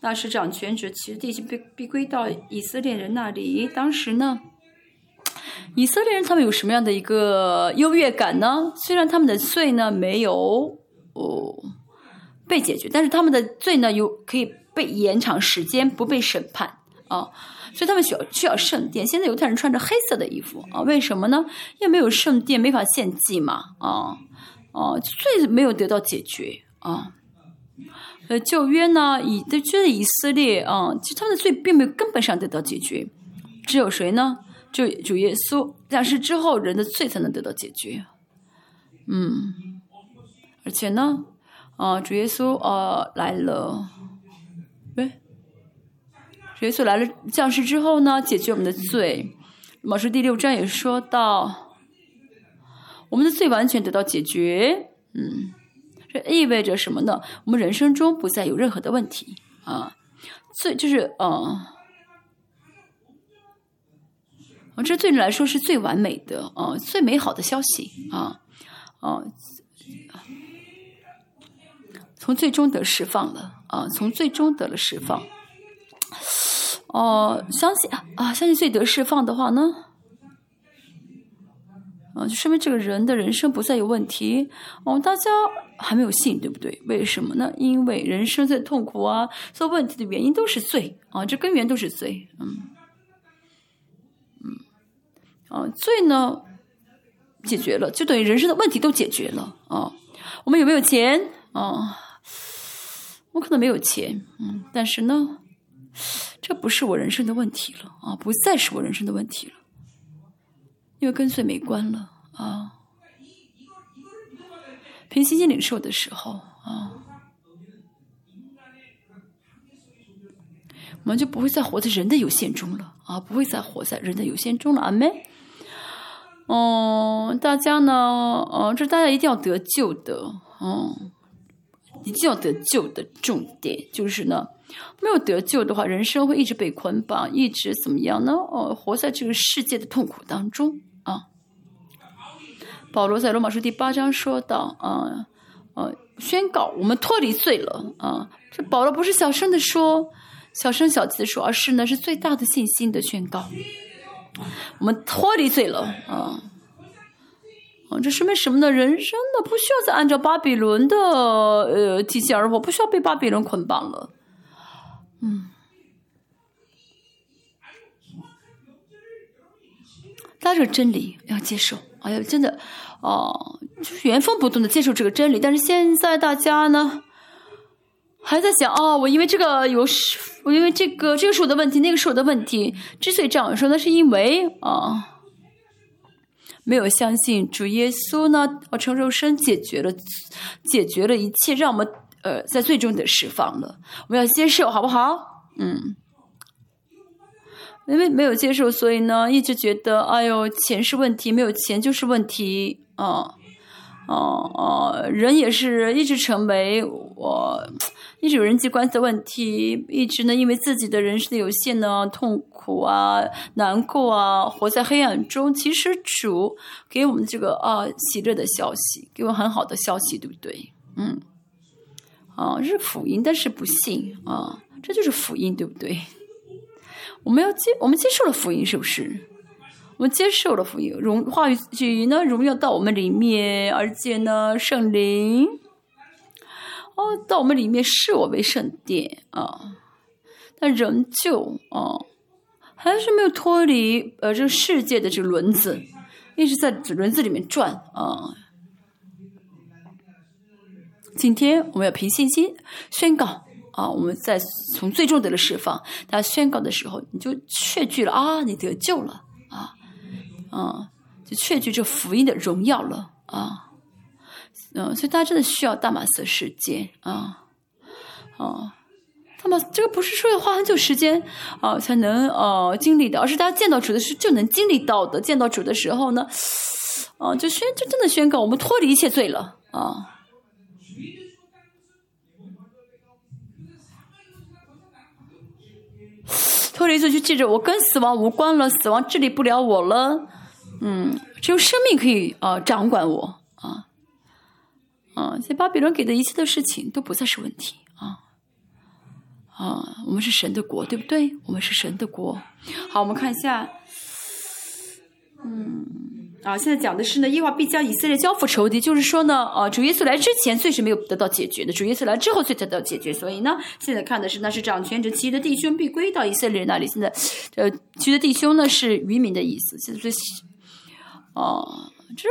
那是掌权者，其实地必归到以色列人那里。当时呢，以色列人他们有什么样的一个优越感呢？虽然他们的罪呢没有被解决，但是他们的罪呢可以被延长时间，不被审判啊。所以他们需要圣殿。现在犹太人穿着黑色的衣服啊，为什么呢？因为没有圣殿，没法献祭嘛罪没有得到解决啊。旧约呢，以色列其实他们的罪并没有根本上得到解决，只有谁呢？就主耶稣降世之后，人的罪才能得到解决。而且呢，主耶稣来了，耶稣来了降世之后呢，解决我们的罪。马太第6章也说到，我们的罪完全得到解决。这意味着什么呢？我们人生中不再有任何的问题啊。罪就是这对你来说是最完美的啊，最美好的消息啊啊！从最终得释放了啊，从最终得了释放。相信罪得释放的话呢，就说明这个人的人生不再有问题。大家还没有信，对不对？为什么呢？因为人生最痛苦啊，所有问题的原因都是罪啊，这根源都是罪。罪呢解决了，就等于人生的问题都解决了啊。我们有没有钱啊？我可能没有钱，但是呢，这不是我人生的问题了啊，不再是我人生的问题了，因为跟罪没关了啊。凭信心领受的时候啊，我们就不会再活在人的有限中了啊，不会再活在人的有限中了，阿妹。大家呢，这大家一定要得救的，一定要得救的重点就是呢，没有得救的话，人生会一直被捆绑，一直怎么样呢？活在这个世界的痛苦当中啊。保罗在罗马书第8章说到啊，宣告我们脱离罪了啊。这保罗不是小声的说，小声小气的说，而是呢是最大的信心的宣告，我们脱离罪了啊。这说明什么呢？人生呢不需要再按照巴比伦的体系而活，不需要被巴比伦捆绑了。但是真理要接受，哎呀，真的哦，就是原封不动的接受这个真理。但是现在大家呢，还在想哦，我因为这个是我的问题，那个是我的问题。之所以这样说，那是因为没有相信主耶稣呢，成肉身解决了一切，让我们在最终的释放了。我们要接受，好不好？因为没有接受，所以呢，一直觉得哎呦，钱是问题，没有钱就是问题啊。人也是一直成为一直有人际关系的问题，一直呢因为自己的人生的有限呢痛苦啊难过啊，活在黑暗中。其实主给我们这个喜乐的消息，给我们很好的消息，对不对？是福音，但是不信啊，这就是福音，对不对？我们接受了福音，是不是？我们接受了福音，话语呢荣耀到我们里面，而且呢圣灵到我们里面，视我为圣殿啊。但仍旧还是没有脱离这个世界的这个轮子，一直在轮子里面转啊。今天我们要凭信心宣告啊，我们在从最终得了释放。大家宣告的时候，你就确据了啊，你得救了。就确据这福音的荣耀了啊！所以大家真的需要大马色事件啊！这个不是说要花很久时间才能经历的，而是大家见到主的时候就能经历到的。见到主的时候呢，就真的宣告我们脱离一切罪了啊！脱离罪就记着我跟死亡无关了，死亡治理不了我了，只有生命可以掌管我所以巴比伦给的一切的事情都不再是问题我们是神的国，对不对？我们是神的国。好，我们看一下，现在讲的是呢，耶和华必将以色列交付仇敌，就是说呢，主耶稣来之前罪是没有得到解决的，主耶稣来之后罪得到解决。所以呢，现在看的是，那是掌权者其余的弟兄必归到以色列人那里。现在，其余的弟兄呢是渔民的意思。现在这是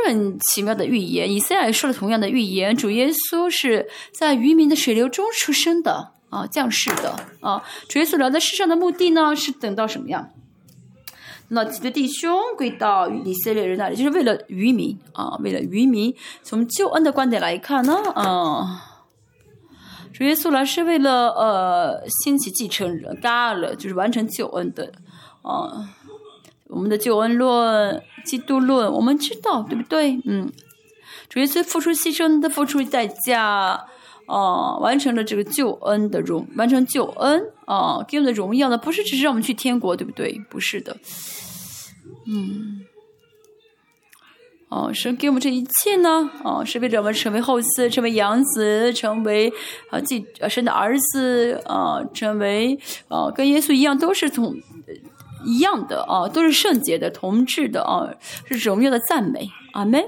很奇妙的预言。以色列说了同样的预言，主耶稣是在渔民的水流中出生的降世的主耶稣来到世上的目的呢，是等到什么样？那其的弟兄归到以色列人那里，就是为了渔民为了渔民。从救恩的观点来看呢，主耶稣来是为了兴起继承人，大了就是完成救恩的，我们的救恩论、基督论，我们知道对不对？主耶稣付出牺牲，他付出代价，完成了这个救恩的完成救恩啊，给我们的荣耀呢，不是只是让我们去天国，对不对？不是的，神给我们这一切呢，是为了我们成为后嗣，成为养子，成为神的儿子，成为跟耶稣一样，都是一样的啊，都是圣洁的、同志的啊，是荣耀的赞美，阿们。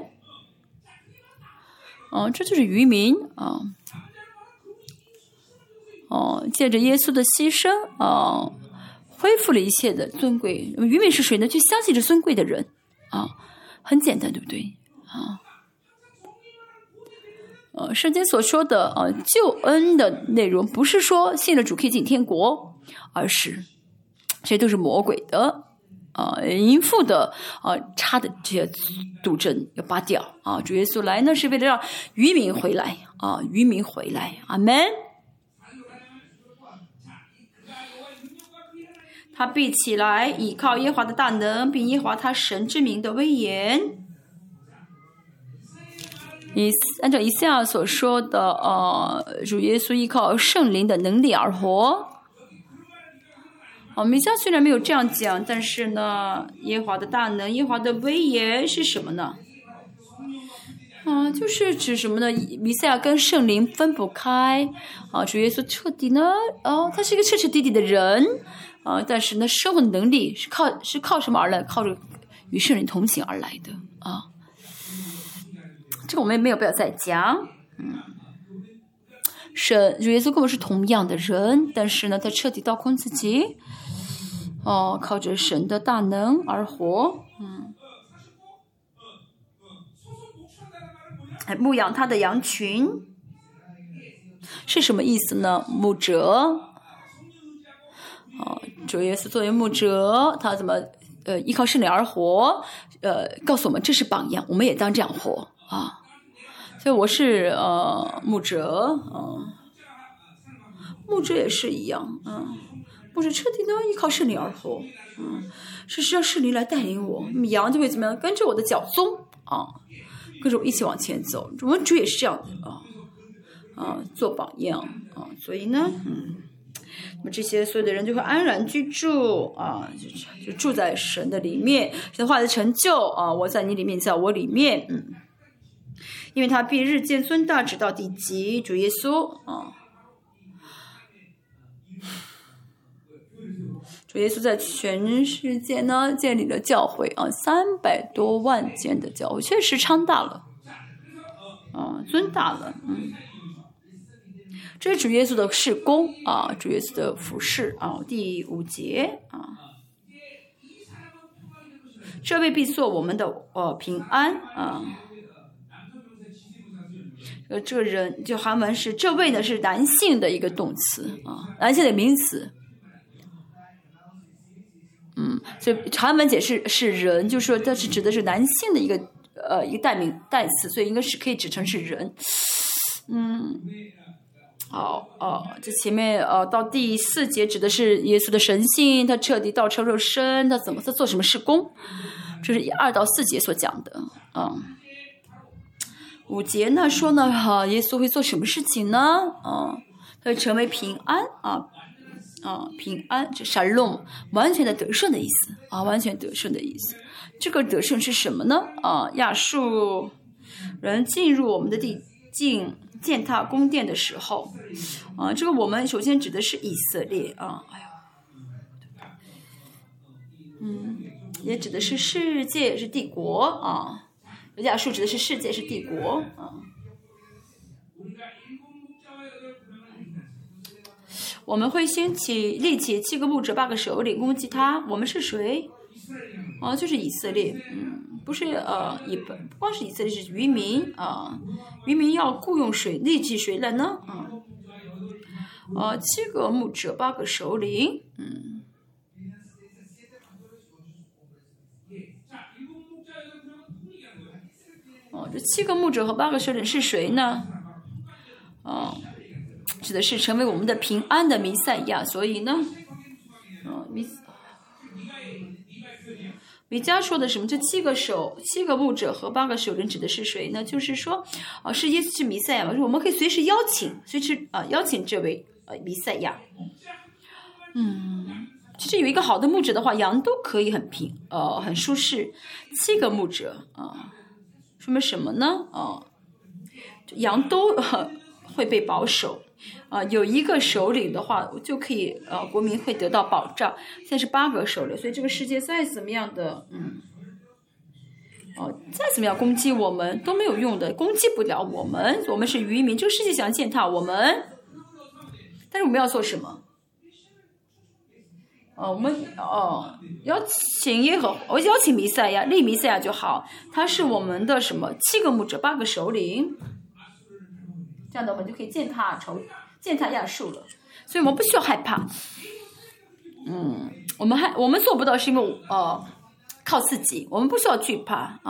这就是渔民啊。借着耶稣的牺牲啊，恢复了一切的尊贵。渔民是谁呢？就相信着尊贵的人啊，很简单，对不对啊？圣经所说的救恩的内容，不是说信了主可以进天国，而是这些都是魔鬼的淫妇的插的这些毒针要拔掉啊！主耶稣来呢，是为了让渔民回来啊，渔民回来，阿门。他必起来，倚靠耶和华的大能，并耶和华他神之名的威严。按照以赛亚所说的，主耶稣依靠圣灵的能力而活。弥赛亚虽然没有这样讲，但是呢，耶和华的大能、耶和华的威严是什么呢？就是指什么呢？弥赛亚跟圣灵分不开。主耶稣彻底呢，他是一个彻彻底底的人。但是呢，生活的能力是靠什么而来？靠着与圣灵同行而来的啊。这个我们也没有必要再讲。主耶稣跟我们是同样的人，但是呢，他彻底倒空自己，靠着神的大能而活。牧养他的羊群是什么意思呢？牧者。主耶稣作为牧者，他怎么依靠圣灵而活？告诉我们这是榜样，我们也当这样活啊！所以我是牧者，牧者也是一样，牧者彻底的依靠圣灵而活，是让圣灵来带领我，羊就会怎么样跟着我的脚踪啊，跟着我一起往前走。我们主也是这样的做榜样所以呢，那么这些所有的人就会安然居住就住在神的里面，神的话的成就我在你里面，在我里面，因为他必日渐尊大，直到地极。主耶稣主耶稣在全世界呢建立了教会300多万间的教会，确实昌大了，尊大了，这是主耶稣的事工主耶稣的服事第5节这位必做我们的平安这个人就韩文是这位呢是男性的一个动词男性的名词所以韩文解释是人，就是说它是指的是男性的一个代词，所以应该是可以指成是人这前面到第4节指的是耶稣的神性，他彻底道成肉身，他做什么事工，这是1、2到4节所讲的5节呢说呢耶稣会做什么事情呢？他会成为平安平安这Shalom完全的得胜的意思完全得胜的意思。这个得胜是什么呢？亚述人进入我们的地境，践踏宫殿的时候，这个我们首先指的是以色列也指的是世界是帝国亚述指的是世界是帝国我们会兴起立起7个牧者8个首领攻击他。我们是谁？就是以色列不是不光是以色列，是渔民渔民要雇用谁，立即谁来呢？7个牧者8个首领这7个牧者和8个首领是谁呢？指的是成为我们的平安的弥赛亚。所以呢，弥迦说的什么？这七个牧者和8个守人指的是谁呢？就是说，是耶稣是弥赛亚嘛？我们可以随时邀请，邀请这位弥赛亚。其实有一个好的牧者的话，羊都可以很舒适。7个牧者说明什么呢？羊都会被保守。有一个首领的话，就可以国民会得到保障。现在是8个首领，所以这个世界再怎么样的，再怎么样攻击我们都没有用的，攻击不了我们。我们是渔民，这个世界想践踏我们，但是我们要做什么？我们邀请弥赛亚，立弥赛亚就好。他是我们的什么？7个牧者，8个首领，这样的我们就可以践踏亚述了。所以我们不需要害怕。我们做不到是因为靠自己，我们不需要惧怕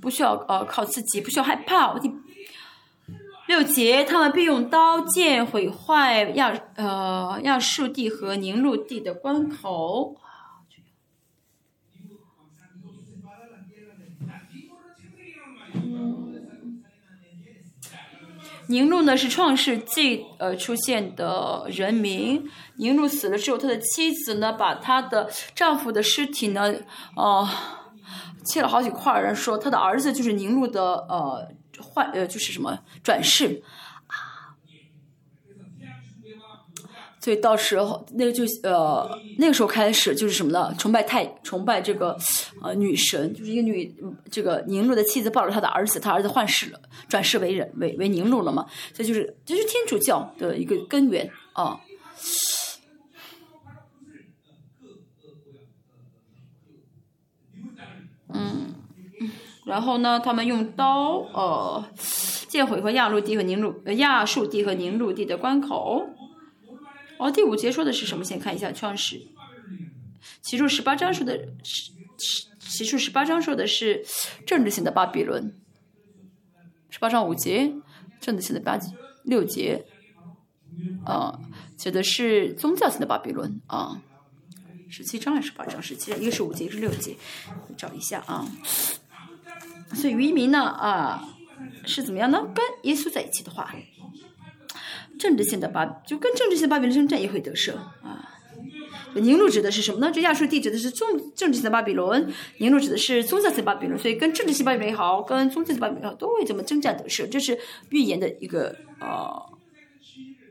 不需要靠自己，不需要害怕。6节，他们必用刀剑毁坏亚述地和宁路地的关口。宁路呢是创世纪出现的人名。宁路死了之后，他的妻子呢把他的丈夫的尸体呢切了好几块，人说他的儿子就是宁路的就是什么转世啊，所以到时候那个时候开始就是什么呢？崇拜这个女神，就是一个这个宁路的妻子抱着她的儿子，她儿子幻世了，转世为人为宁路了嘛，所以这是天主教的一个根源啊。然后呢，他们用刀剑毁和亚述地和宁路地的关口。第5节说的是什么？先看一下创世。启示18章说的是政治性的巴比伦。18章5节，政治性的6节，写的是宗教性的巴比伦啊。17章还是18章？17章，一个是5节，一个是6节，找一下啊。所以渔民呢是怎么样呢？跟耶稣在一起的话，跟政治性的巴比伦征战也会得胜啊。宁路指的是什么呢？这亚述地指的是政治性的巴比伦，宁路指的是宗教性的巴比伦，所以跟政治性巴比伦也好，跟宗教性巴比伦也好，都会怎么征战得胜。这是预言的一个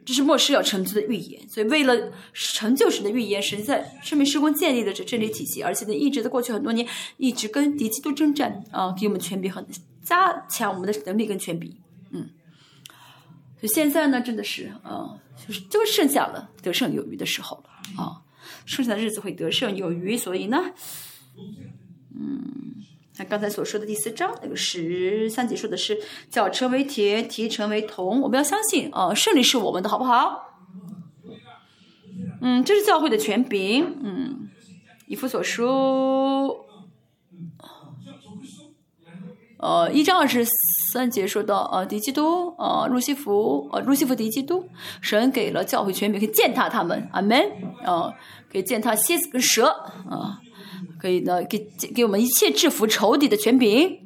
这是末世要成就的预言，所以为了成就神的预言，神在圣民事工建立的这真理体系，而且呢，一直在过去很多年一直跟敌基督征战给我们权柄和加强我们的能力跟权柄。所以现在呢，真的是就剩下了得胜有余的时候了剩下的日子会得胜有余。所以呢，那刚才所说的第4章，那个13节说的是脚成为铁，蹄成为铜。我们要相信胜利是我们的，好不好？这是教会的权柄。以弗所书1章23节说到敌基督路西弗敌基督，神给了教会权柄，可以践踏他们。阿们可以践踏蝎子跟蛇可以呢，给我们一切制服仇敌的权柄。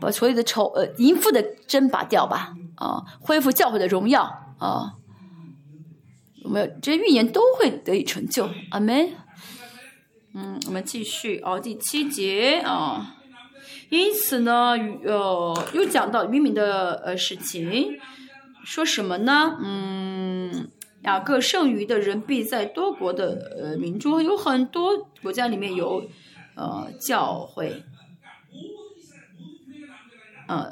把所有的淫妇的针拔掉吧。恢复教会的荣耀。我们这些预言都会得以成就。阿们。我们继续第7节因此呢，又讲到渔民的事情，说什么呢？雅各剩余的人必在多国的民中，有很多国家里面有教会，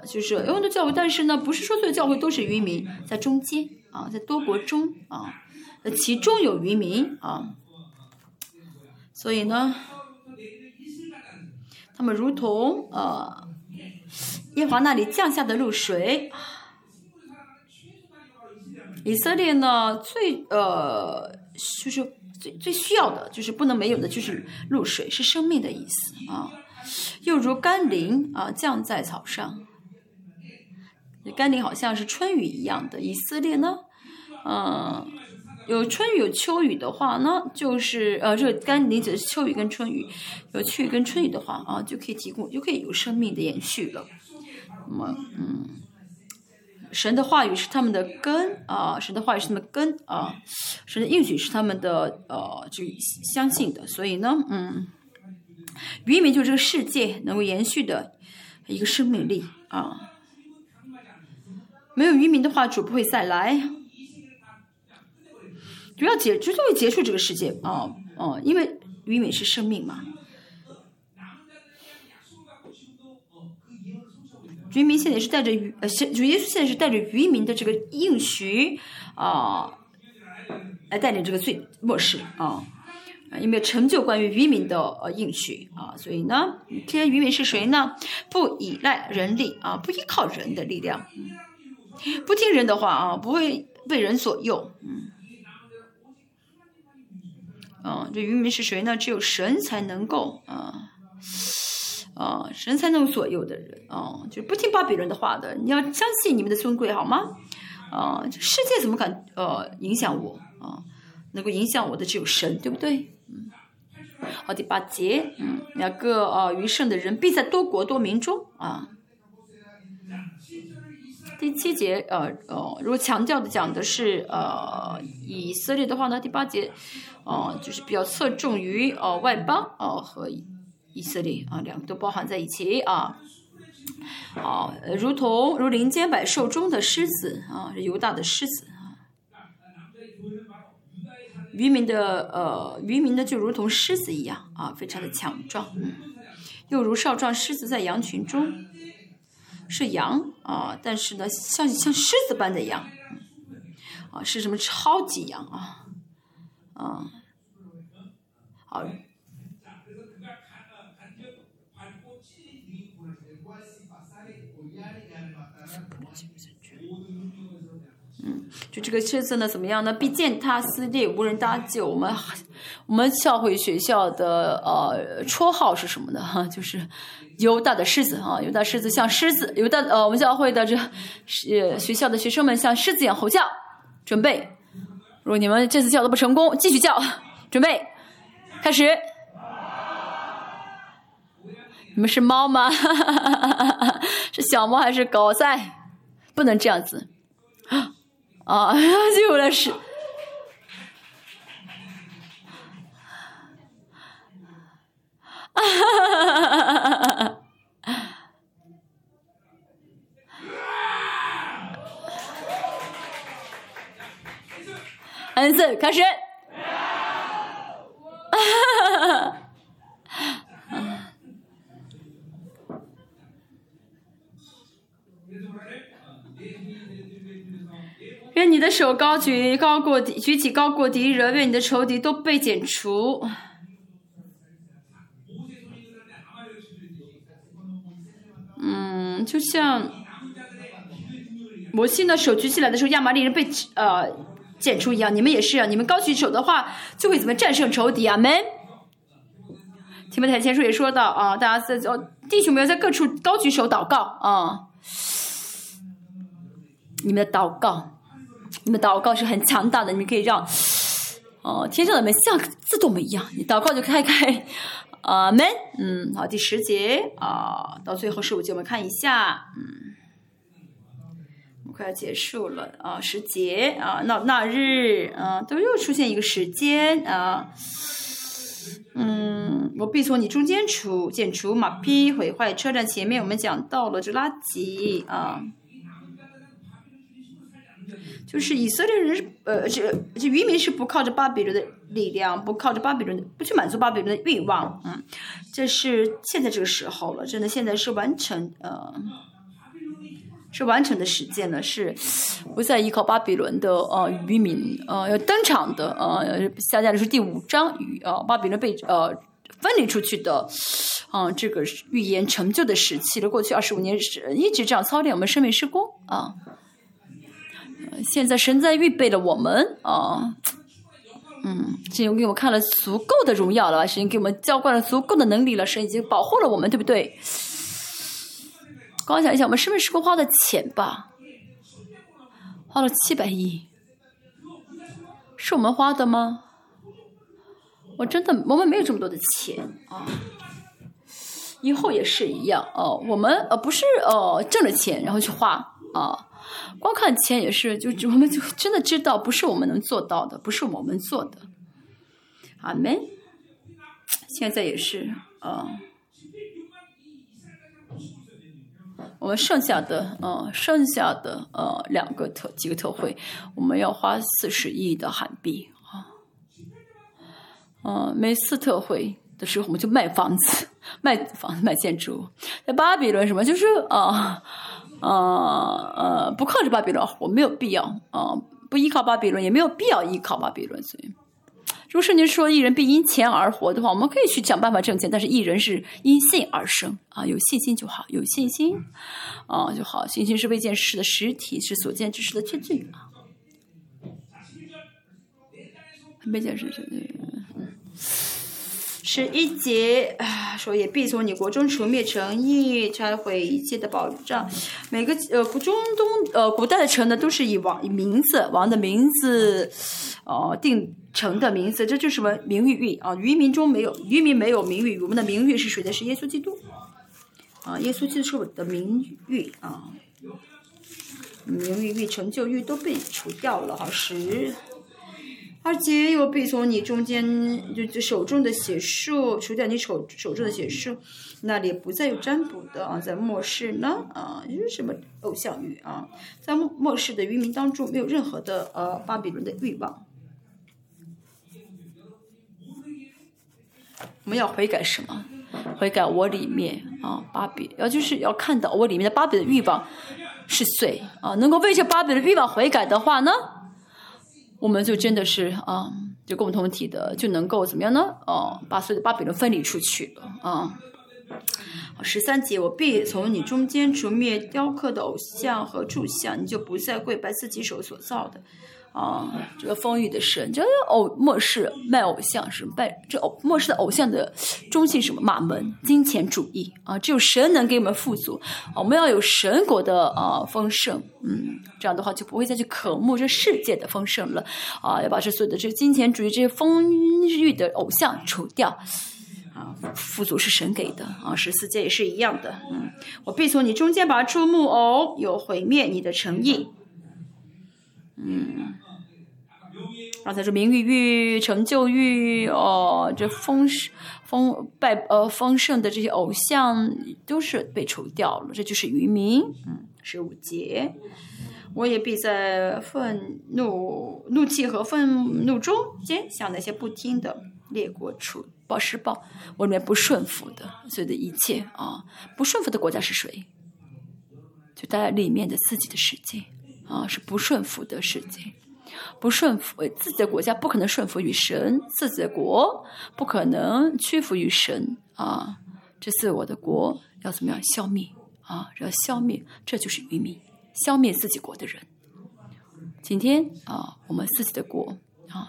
就是有很多教会，但是呢，不是说所有教会都是渔民，在中间在多国中其中有渔民所以呢，他们如同耶和华那里降下的露水。以色列呢，就是最需要的，就是不能没有的，就是露水，是生命的意思又如甘霖降在草上，概念好像是春雨一样的。以色列呢，有春雨有秋雨的话呢，就是这概念指的是秋雨跟春雨，有秋雨跟春雨的话啊，就可以提供，就可以有生命的延续了。那么，神的话语是他们的根啊，神的话语是他们的根啊，神的应许是他们的这相信的，所以呢，渔民就是这个世界能够延续的一个生命力啊。没有渔民的话，主不会再来，就会结束这个世界啊哦，因为渔民是生命嘛。渔民现在是带着耶稣现在是带着渔民的这个应许啊，来带领这个最末世啊，因为成就关于渔民的应许啊，所以呢，这些渔民是谁呢？不依赖人力啊，不依靠人的力量，不听人的话啊，不会被人左右，这渔民是谁呢？只有神才能够神才能左右的人啊，就不听巴比伦的话的。你要相信你们的尊贵，好吗？世界怎么敢影响我啊？能够影响我的只有神，对不对？好，第八节，两个余剩的人必在多国多民中啊。第七节，如果强调的讲的是以色列的话呢，第八节，就是比较侧重于外邦和以色列啊，两个都包含在一起啊。好，如林间百兽中的狮子啊，是犹大的狮子啊。渔民的就如同狮子一样啊，非常的强壮，又如少壮狮子在羊群中。是羊啊，但是呢，像狮子般的羊，啊，是什么超级羊啊？好。就这个狮子呢，怎么样呢？必见它撕裂，无人搭救。我们教会学校的绰号是什么呢？哈，就是犹大的狮子啊，犹大狮子像狮子，犹大我们教会的学校的学生们像狮子一样吼叫，准备。如果你们这次叫都不成功，继续叫，准备，开始。你们是猫吗？是小猫还是狗赛？不能这样子。啊，就了是，恩赐开始，愿你的手举起高过敌人，愿你的仇敌都被剪除。就像摩西的手举起来的时候，亚玛利人被剪除一样，你们也是啊！你们高举手的话，就会怎么战胜仇敌啊？阿们。提摩太前书也说到啊，大家弟兄们要在各处高举手祷告啊，你们的祷告。你们祷告是很强大的，你们可以让天上的门像自动门一样，你祷告就开开门。好，第十节到最后15节我们看一下，我们快要结束了啊，十节啊，那日啊，都又出现一个时间啊，我必从你中间剪除马匹，毁坏车站。前面我们讲到了这垃圾啊。就是以色列人，这渔民是不靠着巴比伦的力量，不去满足巴比伦的欲望，这是现在这个时候了，真的现在是完成的时间了，是不再依靠巴比伦的渔民，要登场的下降的是第5章巴比伦被分离出去的，这个预言成就的时期了。过去25年是一直这样操练我们生命事工啊。现在神在预备了我们啊，神给我们看了足够的荣耀了，神给我们浇灌了足够的能力了，神已经保护了我们，对不对？刚想一想，我们是不是花的钱吧？花了700亿，是我们花的吗？我们没有这么多的钱啊，以后也是一样哦。我们不是挣了钱然后去花啊，光看钱也是，就我们就真的知道不是我们能做到的，不是我们做的。阿们。现在也是我们剩下的几个特会，我们要花40亿的韩币啊。每次特会的时候我们就卖房子卖建筑。在巴比伦什么就是不靠着巴比伦，我没有必要不依靠巴比伦，也没有必要依靠巴比伦。所以，如果圣经说义人必因钱而活的话，我们可以去想办法挣钱，但是义人是因信而生啊，有信心就好，有信心啊就好，信心是未见之事的实体，是所见之事的确据啊。未见之事，11节说也必从你国中除灭城邑，拆毁一切的保障。每个中东古代的城呢，都是以名字王的名字定城的名字，这就是什么名誉啊？渔民没有名誉，我们的名誉是谁的？是耶稣基督啊！耶稣基督是我的名誉啊！名誉、成就欲都被除掉了，2节又必从你中间手中的邪术除掉你手中的邪术，那里不再有占卜的啊。在末世呢啊，就是什么偶像欲啊，在末世的渔民当中没有任何的巴比伦的欲望。我们要悔改什么？悔改我里面啊巴比，就是要看到我里面的巴比的欲望是罪啊，能够为这巴比的欲望悔改的话呢？我们就真的是啊，就共同体的，就能够怎么样呢？把所有的巴比伦分离出去了啊。13节，我必从你中间除灭雕刻的偶像和柱像，你就不再跪拜自己手所造的啊。这个丰裕的神，这末世卖偶像是拜这末世的偶像的中心什么？马门金钱主义啊！只有神能给我们富足，我们要有神国的丰盛，这样的话就不会再去渴慕这世界的丰盛了啊！要把这所有的这金钱主义这些丰裕的偶像除掉。富足是神给的啊，14节也是一样的。我必从你中间拔出木偶，有毁灭你的诚意。刚才说名誉欲、成就欲，这丰盛的这些偶像都是被除掉了，这就是渔民。15节，我也必在怒气和愤怒中间，向那些不听的列国除掉。施暴，我里面不顺服的所有的一切啊，不顺服的国家是谁？就大家里面的自己的世界啊，是不顺服的世界，不顺服自己的国家不可能顺服于神，自己的国不可能屈服于神啊！这是我的国要怎么样消灭啊？要消灭，这就是渔民消灭自己国的人。今天啊，我们自己的国。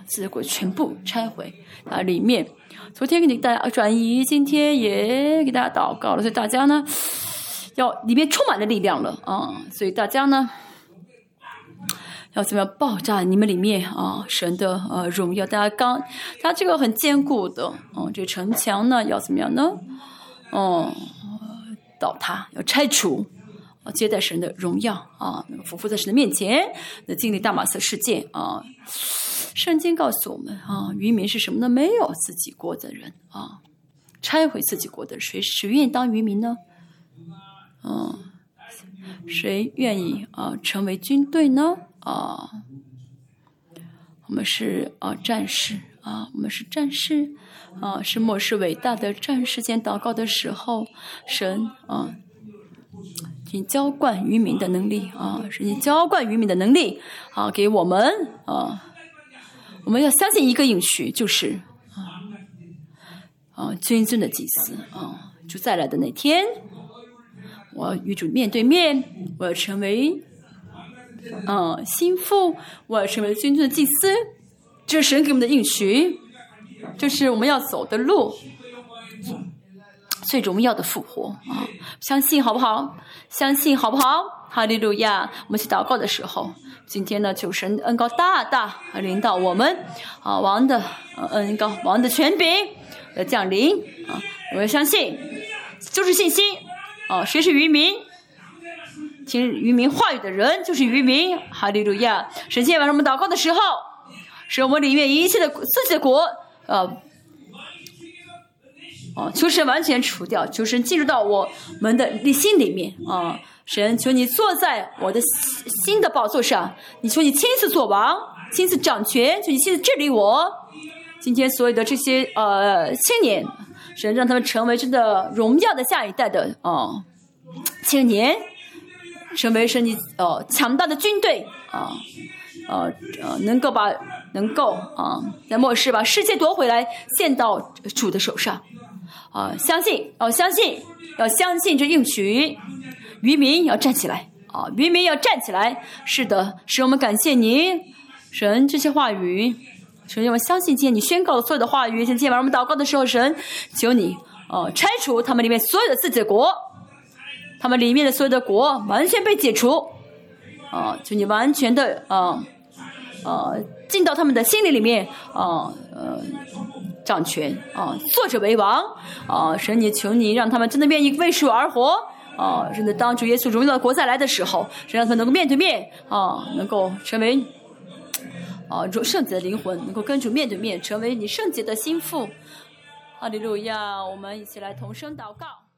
自己的国全部拆毁啊！里面，昨天给大家转移，今天也给大家祷告了，所以大家呢，要里面充满了力量了啊！所以大家呢，要怎么样爆炸你们里面啊神的荣耀？大家它这个很坚固的这个城墙呢，要怎么样呢？倒塌，要拆除。接待神的荣耀啊，匍匐在神的面前，经历大马色事件啊。圣经告诉我们啊，渔民是什么呢？没有自己国的人啊，拆毁自己国的人，谁愿意当渔民呢？谁愿意成为军队呢？我们是战士啊，我们是战士啊，是末世伟大的战士间祷告的时候，神啊。你浇灌渔民的能力啊，是你浇灌渔民的能力啊，给我们啊，我们要相信一个应许，就是君尊的祭司啊，主再来的那天，我要与主面对面，我要成为心腹，我要成为君尊的祭司，这是神给我们的应许，这是我们要走的路。最重要的复活啊！相信好不好？相信好不好？哈利路亚！我们去祷告的时候，今天呢，求神恩膏大大临到我们，啊，王的恩膏，王的权柄的降临啊！我们相信，就是信心啊！谁是渔民？听渔民话语的人就是渔民。哈利路亚！神今天晚上我们祷告的时候，使我们里面一切的自己的国，求神完全除掉，求神进入到我们的心里面啊！神，求你坐在我的心的宝座上，你求你亲自做王，亲自掌权，求你亲自治理我。今天所有的这些青年，神让他们成为真的荣耀的下一代的青年，成为神你强大的军队啊！能够在末世把世界夺回来，献到主的手上。相信这应许，渔民要站起来啊！渔民要站起来，是的，使我们感谢您，神这些话语，神我们相信今天你宣告的所有的话语，今天晚上我们祷告的时候，神求你拆除他们里面所有的自己的国，他们里面的所有的国完全被解除啊！求你完全的进到他们的心灵里面掌权啊，作者为王啊！神你求你让他们真的愿意为主而活啊！真的当主耶稣荣耀的国再来的时候，神让他们能够面对面啊，能够成为圣洁的灵魂，能够跟主面对面，成为你圣洁的心腹。哈利路亚！我们一起来同声祷告。